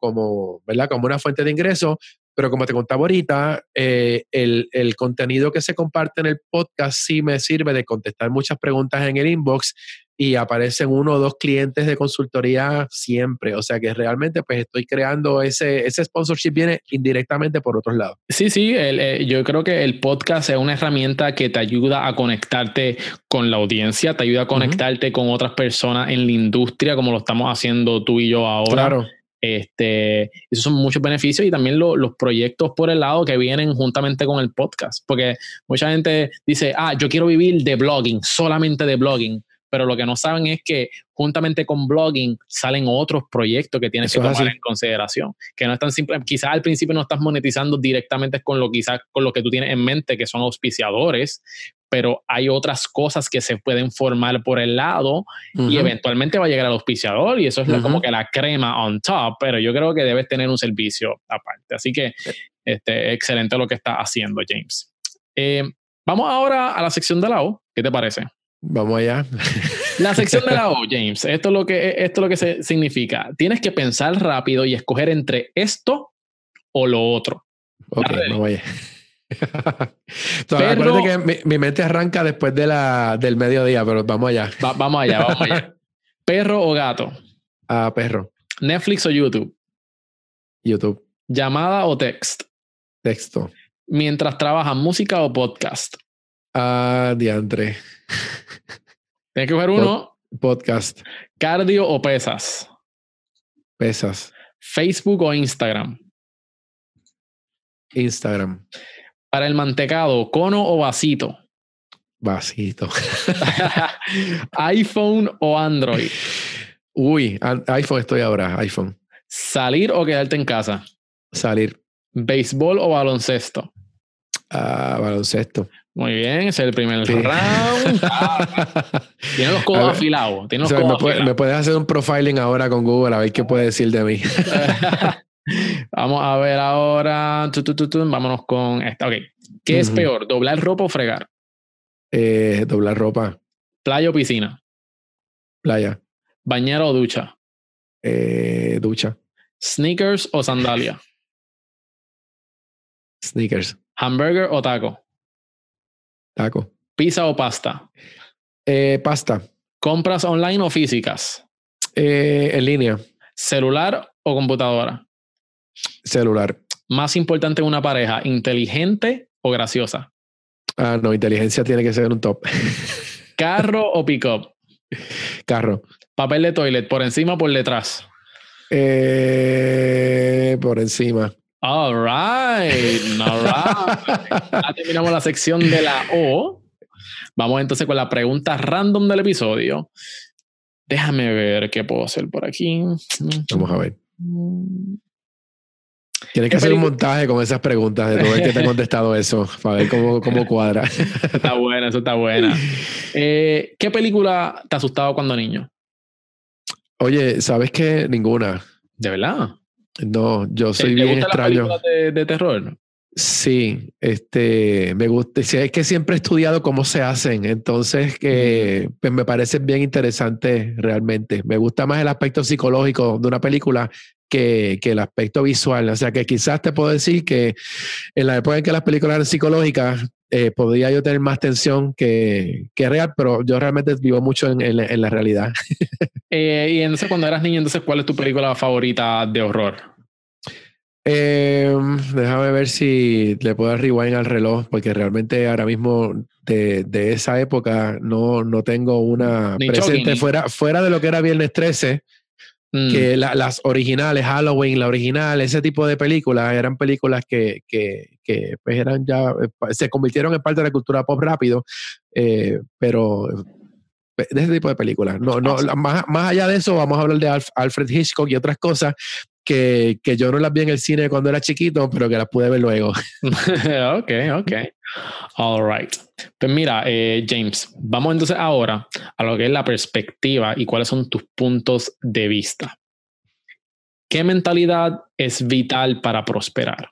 una fuente de ingreso, pero como te contaba ahorita, el contenido que se comparte en el podcast sí me sirve de contestar muchas preguntas en el inbox, y aparecen 1 o 2 clientes de consultoría siempre. O sea que realmente pues estoy creando ese sponsorship, viene indirectamente por otros lados. Sí, yo creo que el podcast es una herramienta que te ayuda a conectarte con la audiencia, te ayuda a conectarte con otras personas en la industria, como lo estamos haciendo tú y yo ahora. Claro. Esos son muchos beneficios, y también los proyectos por el lado que vienen juntamente con el podcast, porque mucha gente dice, yo quiero vivir de blogging, solamente de blogging, pero lo que no saben es que juntamente con blogging salen otros proyectos que tienes que tomar en consideración, que no es tan simple. Quizás al principio no estás monetizando directamente con lo que tú tienes en mente, que son auspiciadores, pero hay otras cosas que se pueden formar por el lado y eventualmente va a llegar al auspiciador, y eso es como que la crema on top, pero yo creo que debes tener un servicio aparte. Así que excelente lo que estás haciendo, James. Vamos ahora a la sección de la O. ¿Qué te parece? Vamos allá. La sección de la O, James. Esto es lo que significa. Tienes que pensar rápido y escoger entre esto o lo otro. Ok, vamos allá. Entonces, acuérdate que mi mente arranca después del mediodía, pero vamos allá. Vamos allá. ¿Perro o gato? Perro. ¿Netflix o YouTube? YouTube. ¿Llamada o text? Texto. ¿Mientras trabajas, música o podcast? Diantre. Tienes que coger uno. Podcast. ¿Cardio o pesas? Pesas. ¿Facebook o Instagram? Instagram. Para el mantecado, ¿cono o vasito? Vasito. ¿iPhone o Android? Uy, iPhone estoy ahora, iPhone. ¿Salir o quedarte en casa? Salir. ¿Béisbol o baloncesto? Baloncesto. Muy bien, ese es el primer round. Tiene los codos afilados. Me puedes hacer un profiling ahora con Google a ver qué puede decir de mí. Vamos a ver ahora. Vámonos con esta. Okay. ¿Qué es peor, doblar ropa o fregar? Doblar ropa. ¿Playa o piscina? Playa. ¿Bañera o ducha? Ducha. ¿Sneakers o sandalia? Sneakers. ¿Hamburger o taco? Taco. ¿Pizza o pasta? Pasta. ¿Compras online o físicas? En línea. ¿Celular o computadora? Celular. ¿Más importante una pareja, inteligente o graciosa? No, inteligencia tiene que ser un top. ¿Carro o pick-up? Carro. ¿Papel de toilet, por encima o por detrás? Por encima. All right. Ya terminamos la sección de la O. Vamos entonces con la pregunta random del episodio. Déjame ver qué puedo hacer por aquí. Vamos a ver. Tienes que hacer un montaje con esas preguntas de todo el que te ha contestado eso, para ver cómo cuadra. Eso está buena. ¿Qué película te ha asustado cuando niño? Oye, ¿sabes qué? Ninguna. ¿De verdad? No, yo soy bien extraño. ¿Te gustan las películas de terror? Sí, me gusta. Es que siempre he estudiado cómo se hacen, entonces pues me parece bien interesante realmente. Me gusta más el aspecto psicológico de una película que el aspecto visual. O sea que quizás te puedo decir que en la época en que las películas eran psicológicas, podría yo tener más tensión que real, pero yo realmente vivo mucho en la realidad. Y entonces cuando eras niño, ¿cuál es tu película favorita de horror? Déjame ver si le puedo dar rewind al reloj, porque realmente ahora mismo de esa época no tengo una ni presente. Choque, fuera de lo que era Viernes 13, que las originales, Halloween, la original, ese tipo de películas, eran películas que pues eran ya, se convirtieron en parte de la cultura pop rápido, pero de ese tipo de películas. Más allá de eso, vamos a hablar de Alfred Hitchcock y otras cosas que yo no las vi en el cine cuando era chiquito, pero que las pude ver luego. Ok. All right. Pues mira, James, vamos entonces ahora a lo que es la perspectiva y cuáles son tus puntos de vista. ¿Qué mentalidad es vital para prosperar?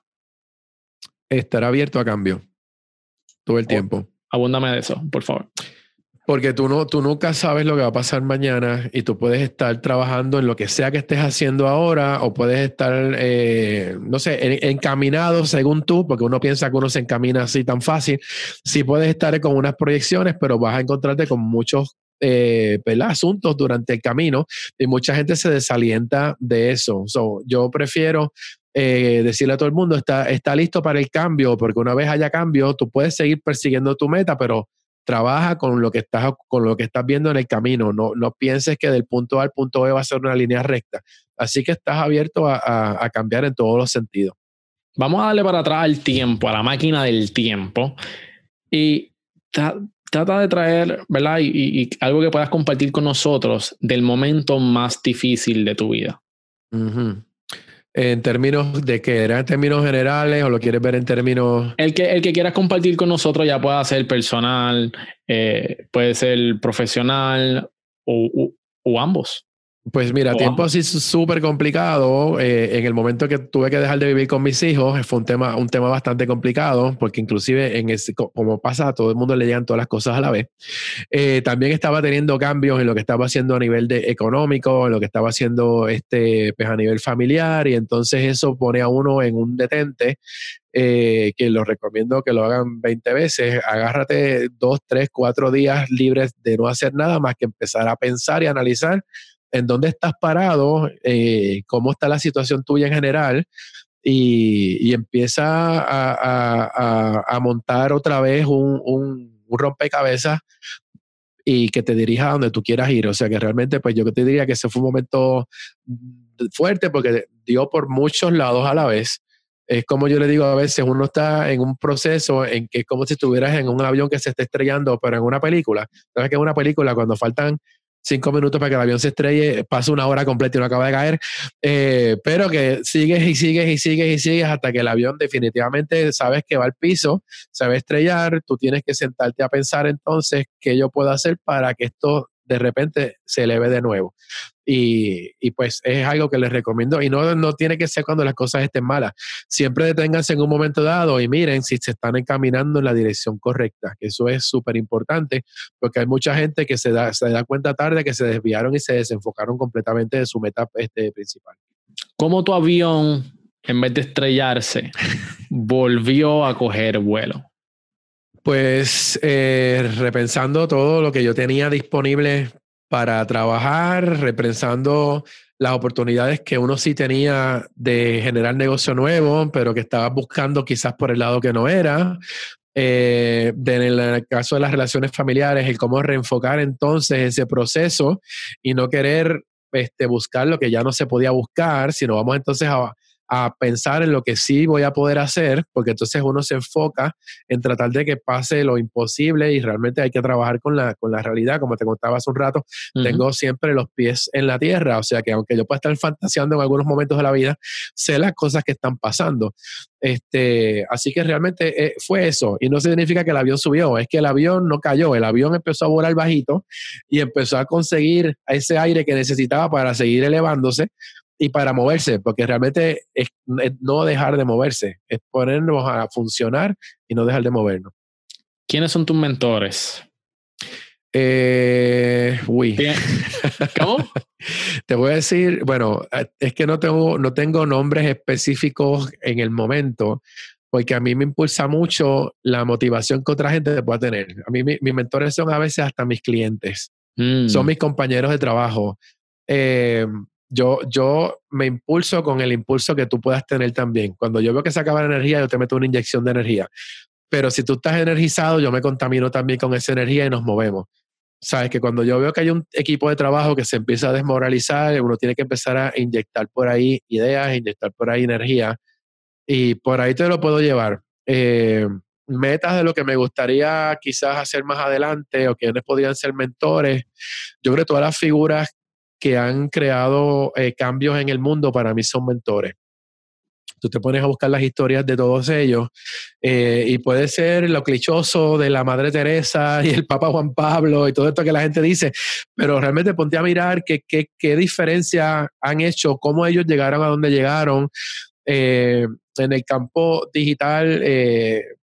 Estar abierto a cambio todo el tiempo. Abúndame de eso, por favor. Porque tú nunca sabes lo que va a pasar mañana y tú puedes estar trabajando en lo que sea que estés haciendo ahora, o puedes estar, no sé, encaminado según tú, porque uno piensa que uno se encamina así tan fácil. Sí puedes estar con unas proyecciones, pero vas a encontrarte con muchos asuntos durante el camino y mucha gente se desalienta de eso. So, yo prefiero decirle a todo el mundo, está listo para el cambio, porque una vez haya cambio, tú puedes seguir persiguiendo tu meta, pero trabaja con lo que estás viendo en el camino. No pienses que del punto A al punto B va a ser una línea recta. Así que estás abierto a cambiar en todos los sentidos. Vamos a darle para atrás al tiempo, a la máquina del tiempo, y trata de traer, ¿verdad? Y algo que puedas compartir con nosotros del momento más difícil de tu vida. Uh-huh. En términos de qué era, en términos generales, o lo quieres ver en términos... El que quieras compartir con nosotros, ya pueda ser personal, puede ser profesional o ambos. Pues mira, tiempo así súper complicado. En el momento que tuve que dejar de vivir con mis hijos, fue un tema bastante complicado, porque inclusive, como pasa, a todo el mundo le llegan todas las cosas a la vez. También estaba teniendo cambios en lo que estaba haciendo a nivel económico, en lo que estaba haciendo pues a nivel familiar, y entonces eso pone a uno en un detente. Que los recomiendo que lo hagan 20 veces. Agárrate 2, 3, 4 días libres de no hacer nada más que empezar a pensar y analizar en dónde estás parado, cómo está la situación tuya en general, y empieza a montar otra vez un rompecabezas y que te dirija a donde tú quieras ir. O sea que realmente, pues yo te diría que ese fue un momento fuerte porque dio por muchos lados a la vez. Es como yo le digo a veces, uno está en un proceso en que es como si estuvieras en un avión que se está estrellando, pero en una película. ¿Sabes que en una película cuando faltan 5 minutos para que el avión se estrelle, pasa 1 hora completa y no acaba de caer, pero que sigues hasta que el avión definitivamente sabes que va al piso, se va a estrellar? Tú tienes que sentarte a pensar entonces qué yo puedo hacer para que esto de repente se eleve de nuevo. Y pues es algo que les recomiendo, y no tiene que ser cuando las cosas estén malas. Siempre deténganse en un momento dado y miren si se están encaminando en la dirección correcta, que eso es súper importante, porque hay mucha gente que se da cuenta tarde que se desviaron y se desenfocaron completamente de su meta principal. ¿Cómo tu avión, en vez de estrellarse, volvió a coger vuelo? Pues repensando todo lo que yo tenía disponible para trabajar, repensando las oportunidades que uno sí tenía de generar negocio nuevo, pero que estaba buscando quizás por el lado que no era. En el caso de las relaciones familiares, el cómo reenfocar entonces ese proceso y no querer buscar lo que ya no se podía buscar, sino vamos entonces a pensar en lo que sí voy a poder hacer, porque entonces uno se enfoca en tratar de que pase lo imposible y realmente hay que trabajar con la realidad. Como te contaba hace un rato, uh-huh, Tengo siempre los pies en la tierra, o sea que aunque yo pueda estar fantaseando en algunos momentos de la vida, sé las cosas que están pasando. Así que realmente fue eso, y no significa que el avión subió, es que el avión no cayó, el avión empezó a volar bajito y empezó a conseguir ese aire que necesitaba para seguir elevándose y para moverse, porque realmente es no dejar de moverse, es ponernos a funcionar y no dejar de movernos. ¿Quiénes son tus mentores? ¿Cómo? Te voy a decir, bueno, es que no tengo nombres específicos en el momento, porque a mí me impulsa mucho la motivación que otra gente pueda tener. A mí mis mentores son a veces hasta mis clientes, son mis compañeros de trabajo. Yo me impulso con el impulso que tú puedas tener también. Cuando yo veo que se acaba la energía, yo te meto una inyección de energía. Pero si tú estás energizado, yo me contamino también con esa energía y nos movemos. Sabes que cuando yo veo que hay un equipo de trabajo que se empieza a desmoralizar, uno tiene que empezar a inyectar por ahí ideas, inyectar por ahí energía. Y por ahí te lo puedo llevar. metas de lo que me gustaría quizás hacer más adelante o quienes podrían ser mentores. Yo creo que todas las figuras que han creado cambios en el mundo para mí son mentores. Tú te pones a buscar las historias de todos ellos y puede ser lo clichoso de la Madre Teresa y el Papa Juan Pablo y todo esto que la gente dice, pero realmente ponte a mirar qué diferencia han hecho, cómo ellos llegaron a donde llegaron. En el campo digital,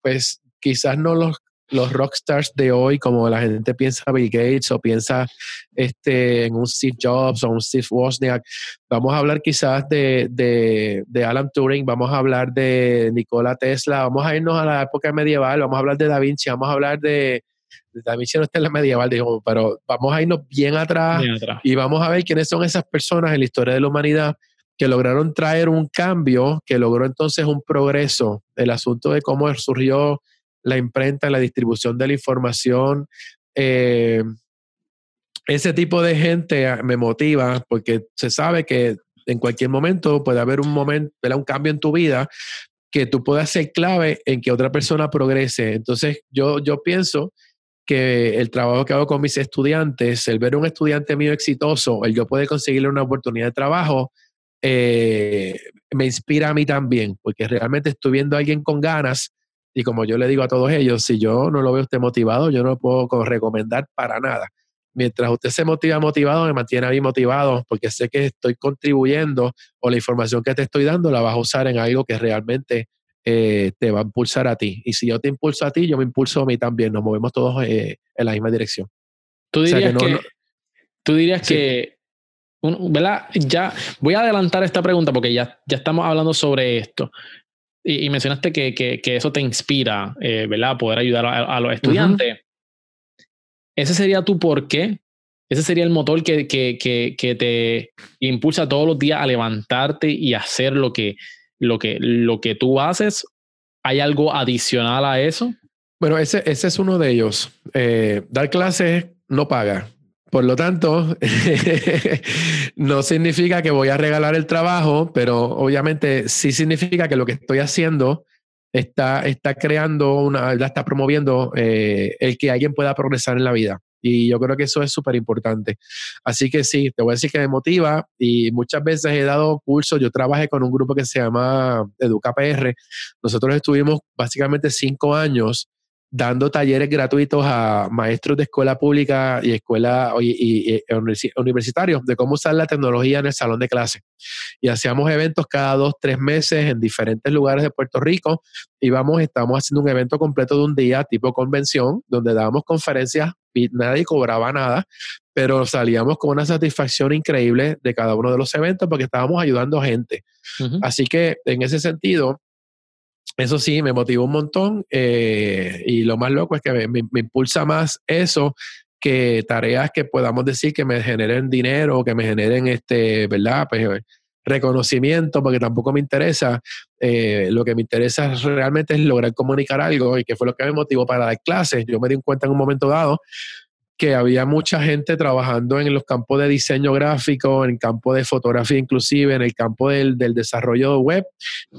pues quizás no los rockstars de hoy, como la gente piensa Bill Gates o piensa en un Steve Jobs o un Steve Wozniak. Vamos a hablar quizás de Alan Turing, vamos a hablar de Nikola Tesla, vamos a irnos a la época medieval, vamos a hablar de Da Vinci, vamos a hablar de... Da Vinci no está en la medieval, digo, pero vamos a irnos bien atrás y vamos a ver quiénes son esas personas en la historia de la humanidad que lograron traer un cambio, que logró entonces un progreso. El asunto de cómo surgió la imprenta, la distribución de la información. Ese tipo de gente me motiva porque se sabe que en cualquier momento puede haber un cambio en tu vida que tú puedas ser clave en que otra persona progrese. Entonces yo pienso que el trabajo que hago con mis estudiantes, el ver a un estudiante mío exitoso, el yo poder conseguirle una oportunidad de trabajo, me inspira a mí también, porque realmente estoy viendo a alguien con ganas. Y como yo le digo a todos ellos, si yo no lo veo a usted motivado, yo no lo puedo recomendar para nada. Mientras usted se motiva motivado, me mantiene a mí motivado, porque sé que estoy contribuyendo o la información que te estoy dando la vas a usar en algo que realmente te va a impulsar a ti. Y si yo te impulso a ti, yo me impulso a mí también. Nos movemos todos en la misma dirección. ¿Tú dirías que ¿verdad? Ya voy a adelantar esta pregunta porque ya estamos hablando sobre esto y mencionaste que eso te inspira, ¿verdad? Poder ayudar a los estudiantes. Uh-huh. Ese sería tu porqué. Ese sería el motor que te impulsa todos los días a levantarte y hacer lo que tú haces. ¿Hay algo adicional a eso? Bueno, ese es uno de ellos. Dar clases no paga. Por lo tanto, no significa que voy a regalar el trabajo, pero obviamente sí significa que lo que estoy haciendo está creando, está promoviendo el que alguien pueda progresar en la vida. Y yo creo que eso es súper importante. Así que sí, te voy a decir que me motiva y muchas veces he dado cursos. Yo trabajé con un grupo que se llama EducaPR. Nosotros estuvimos básicamente 5 años dando talleres gratuitos a maestros de escuela pública y universitarios de cómo usar la tecnología en el salón de clase. Y hacíamos eventos cada 2-3 meses en diferentes lugares de Puerto Rico. Estábamos haciendo un evento completo de un día, tipo convención, donde dábamos conferencias y nadie cobraba nada, pero salíamos con una satisfacción increíble de cada uno de los eventos porque estábamos ayudando a gente. Uh-huh. Así que en ese sentido, eso sí, me motivó un montón y lo más loco es que me impulsa más eso que tareas que podamos decir que me generen dinero o que me generen ¿verdad? Pues, reconocimiento, porque tampoco me interesa. Lo que me interesa realmente es lograr comunicar algo y que fue lo que me motivó para dar clases. Yo me di cuenta en un momento dado que había mucha gente trabajando en los campos de diseño gráfico, en el campo de fotografía inclusive, en el campo del desarrollo web,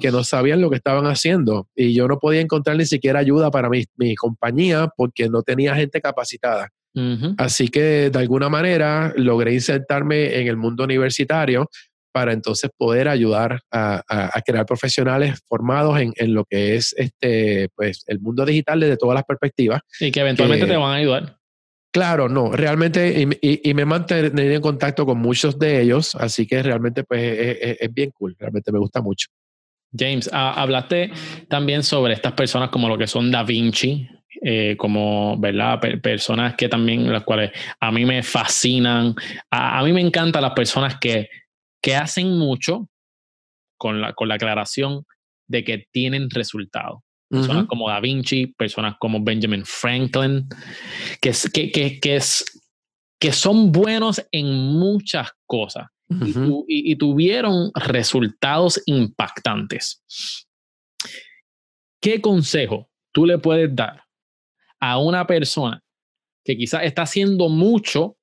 que no sabían lo que estaban haciendo. Y yo no podía encontrar ni siquiera ayuda para mi compañía porque no tenía gente capacitada. Uh-huh. Así que de alguna manera logré insertarme en el mundo universitario para entonces poder ayudar a crear profesionales formados en lo que es pues, el mundo digital desde todas las perspectivas. Y que eventualmente te van a ayudar. Claro, no, realmente, y me he mantenido en contacto con muchos de ellos, así que realmente pues es bien cool, realmente me gusta mucho. James, hablaste también sobre estas personas como lo que son Da Vinci, como, ¿verdad? Personas que también, las cuales a mí me fascinan, a mí me encantan las personas que hacen mucho con la aclaración de que tienen resultados. Personas uh-huh. como Da Vinci, personas como Benjamin Franklin, que son buenos en muchas cosas uh-huh. y tuvieron resultados impactantes. ¿Qué consejo tú le puedes dar a una persona que quizás está haciendo mucho,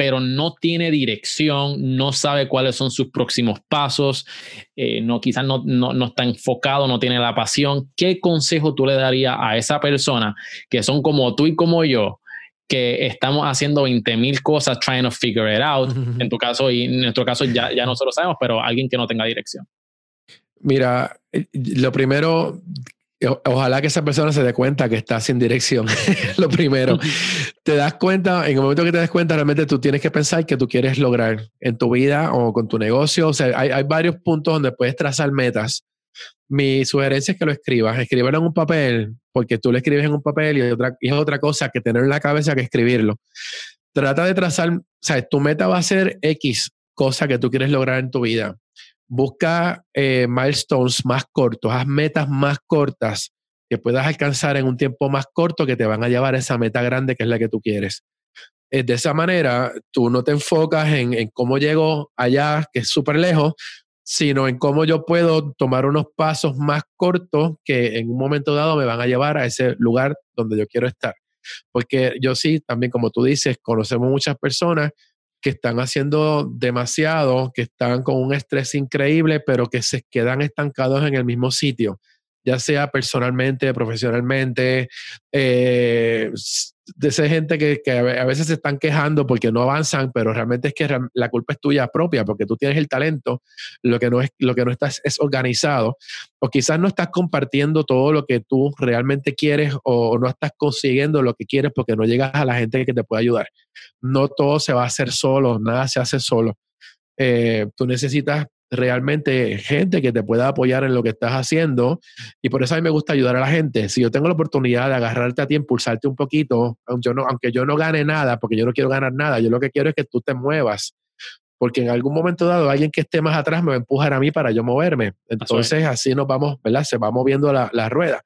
pero no tiene dirección, no sabe cuáles son sus próximos pasos, quizás no está enfocado, no tiene la pasión. ¿Qué consejo tú le darías a esa persona que son como tú y como yo, que estamos haciendo 20,000 cosas trying to figure it out? En tu caso y en nuestro caso ya nosotros sabemos, pero alguien que no tenga dirección. Mira, lo primero, ojalá que esa persona se dé cuenta que está sin dirección. Lo primero, te das cuenta, en el momento que te das cuenta, realmente tú tienes que pensar que tú quieres lograr en tu vida o con tu negocio. O sea, hay varios puntos donde puedes trazar metas. Mi sugerencia es que lo escribas. Escríbelo en un papel, porque tú lo escribes en un papel y es otra cosa que tener en la cabeza que escribirlo. Trata de trazar, o sea, tu meta va a ser X cosa que tú quieres lograr en tu vida. Busca milestones más cortos, haz metas más cortas que puedas alcanzar en un tiempo más corto que te van a llevar a esa meta grande que es la que tú quieres. De esa manera, tú no te enfocas en cómo llego allá, que es súper lejos, sino en cómo yo puedo tomar unos pasos más cortos que en un momento dado me van a llevar a ese lugar donde yo quiero estar. Porque yo sí, también como tú dices, conocemos muchas personas que están haciendo demasiado, que están con un estrés increíble, pero que se quedan estancados en el mismo sitio, ya sea personalmente, profesionalmente. De esa gente que a veces se están quejando porque no avanzan, pero realmente es que la culpa es tuya propia, porque tú tienes el talento, lo que no estás es organizado, o quizás no estás compartiendo todo lo que tú realmente quieres, o no estás consiguiendo lo que quieres porque no llegas a la gente que te puede ayudar. No todo se va a hacer solo, nada se hace solo. Tú necesitas realmente gente que te pueda apoyar en lo que estás haciendo, y por eso a mí me gusta ayudar a la gente. Si yo tengo la oportunidad de agarrarte a ti, impulsarte un poquito, aunque yo no gane nada, porque yo no quiero ganar nada, yo lo que quiero es que tú te muevas, porque en algún momento dado alguien que esté más atrás me va a empujar a mí para yo moverme. Entonces así nos vamos, ¿verdad? Se va moviendo la rueda.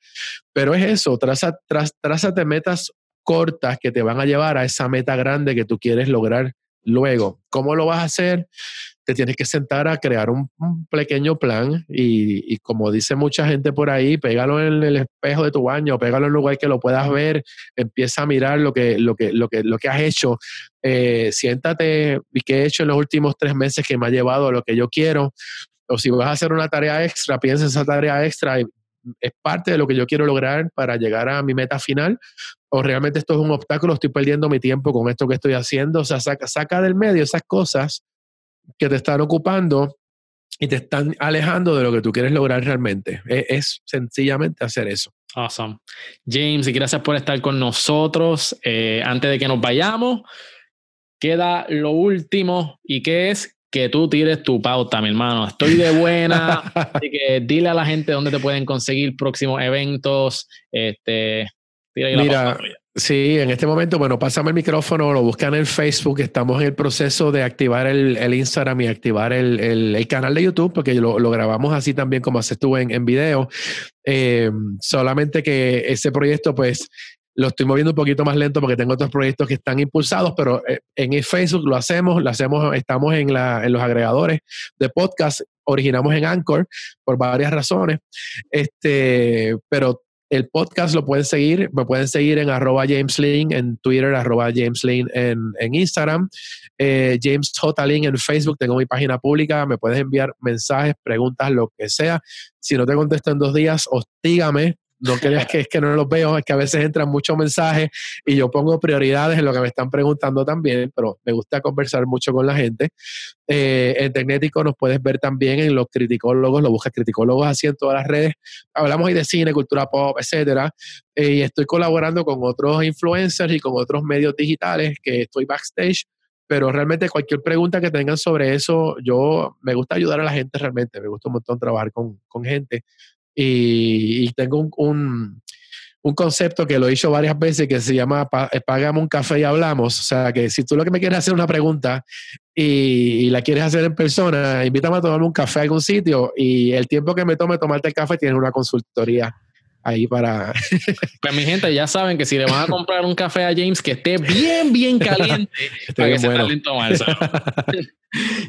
Pero es eso, trázate metas cortas que te van a llevar a esa meta grande que tú quieres lograr luego. ¿Cómo lo vas a hacer? Te tienes que sentar a crear un pequeño plan y como dice mucha gente por ahí, pégalo en el espejo de tu baño, pégalo en un lugar que lo puedas ver, empieza a mirar lo que has hecho. Siéntate y qué he hecho en los últimos 3 meses que me ha llevado a lo que yo quiero. O si vas a hacer una tarea extra, piensa esa tarea extra y es parte de lo que yo quiero lograr para llegar a mi meta final, o realmente esto es un obstáculo, estoy perdiendo mi tiempo con esto que estoy haciendo. O sea, saca del medio esas cosas que te están ocupando y te están alejando de lo que tú quieres lograr realmente. Es sencillamente hacer eso. Awesome. James, gracias por estar con nosotros. Antes de que nos vayamos, queda lo último, y que es que tú tires tu pauta, mi hermano. Estoy de buena. Así que dile a la gente dónde te pueden conseguir próximos eventos. Tira ahí la pauta tuya. Sí, en este momento, bueno, Pásame el micrófono, lo buscan en Facebook. Estamos en el proceso de activar el Instagram y activar el canal de YouTube, porque lo grabamos así también como haces tú en video. Solamente que ese proyecto, pues, lo estoy moviendo un poquito más lento porque tengo otros proyectos que están impulsados, pero en el Facebook lo hacemos, estamos en los agregadores de podcast, originamos en Anchor por varias razones, pero el podcast lo pueden seguir, me pueden seguir en @JamesLynn en Twitter, @JamesLynn en Instagram, James J. Lynn en Facebook. Tengo mi página pública, me puedes enviar mensajes, preguntas, lo que sea. Si no te contesto en 2 días, hostígame. No creas que es que no los veo, es que a veces entran muchos mensajes y yo pongo prioridades en lo que me están preguntando también, pero me gusta conversar mucho con la gente. En Tecnético nos puedes ver también en los Criticólogos, lo buscas Criticólogos así en todas las redes. Hablamos ahí de cine, cultura pop, etcétera. Y estoy colaborando con otros influencers y con otros medios digitales que estoy backstage, pero realmente cualquier pregunta que tengan sobre eso, me gusta ayudar a la gente realmente, me gusta un montón trabajar con gente. Y tengo un concepto que lo he hecho varias veces que se llama Págame un café y hablamos. O sea, que si tú lo que me quieres hacer una pregunta y la quieres hacer en persona, invítame a tomarme un café a algún sitio, y el tiempo que me tome tomarte el café tienes una consultoría ahí para... Pues mi gente, ya saben que si le van a comprar un café a James, que esté bien, bien caliente, para bien que bueno. Se tomarse.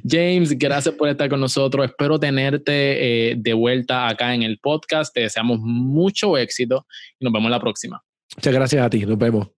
James, gracias por estar con nosotros. Espero tenerte de vuelta acá en el podcast. Te deseamos mucho éxito y nos vemos la próxima. Muchas gracias a ti. Nos vemos.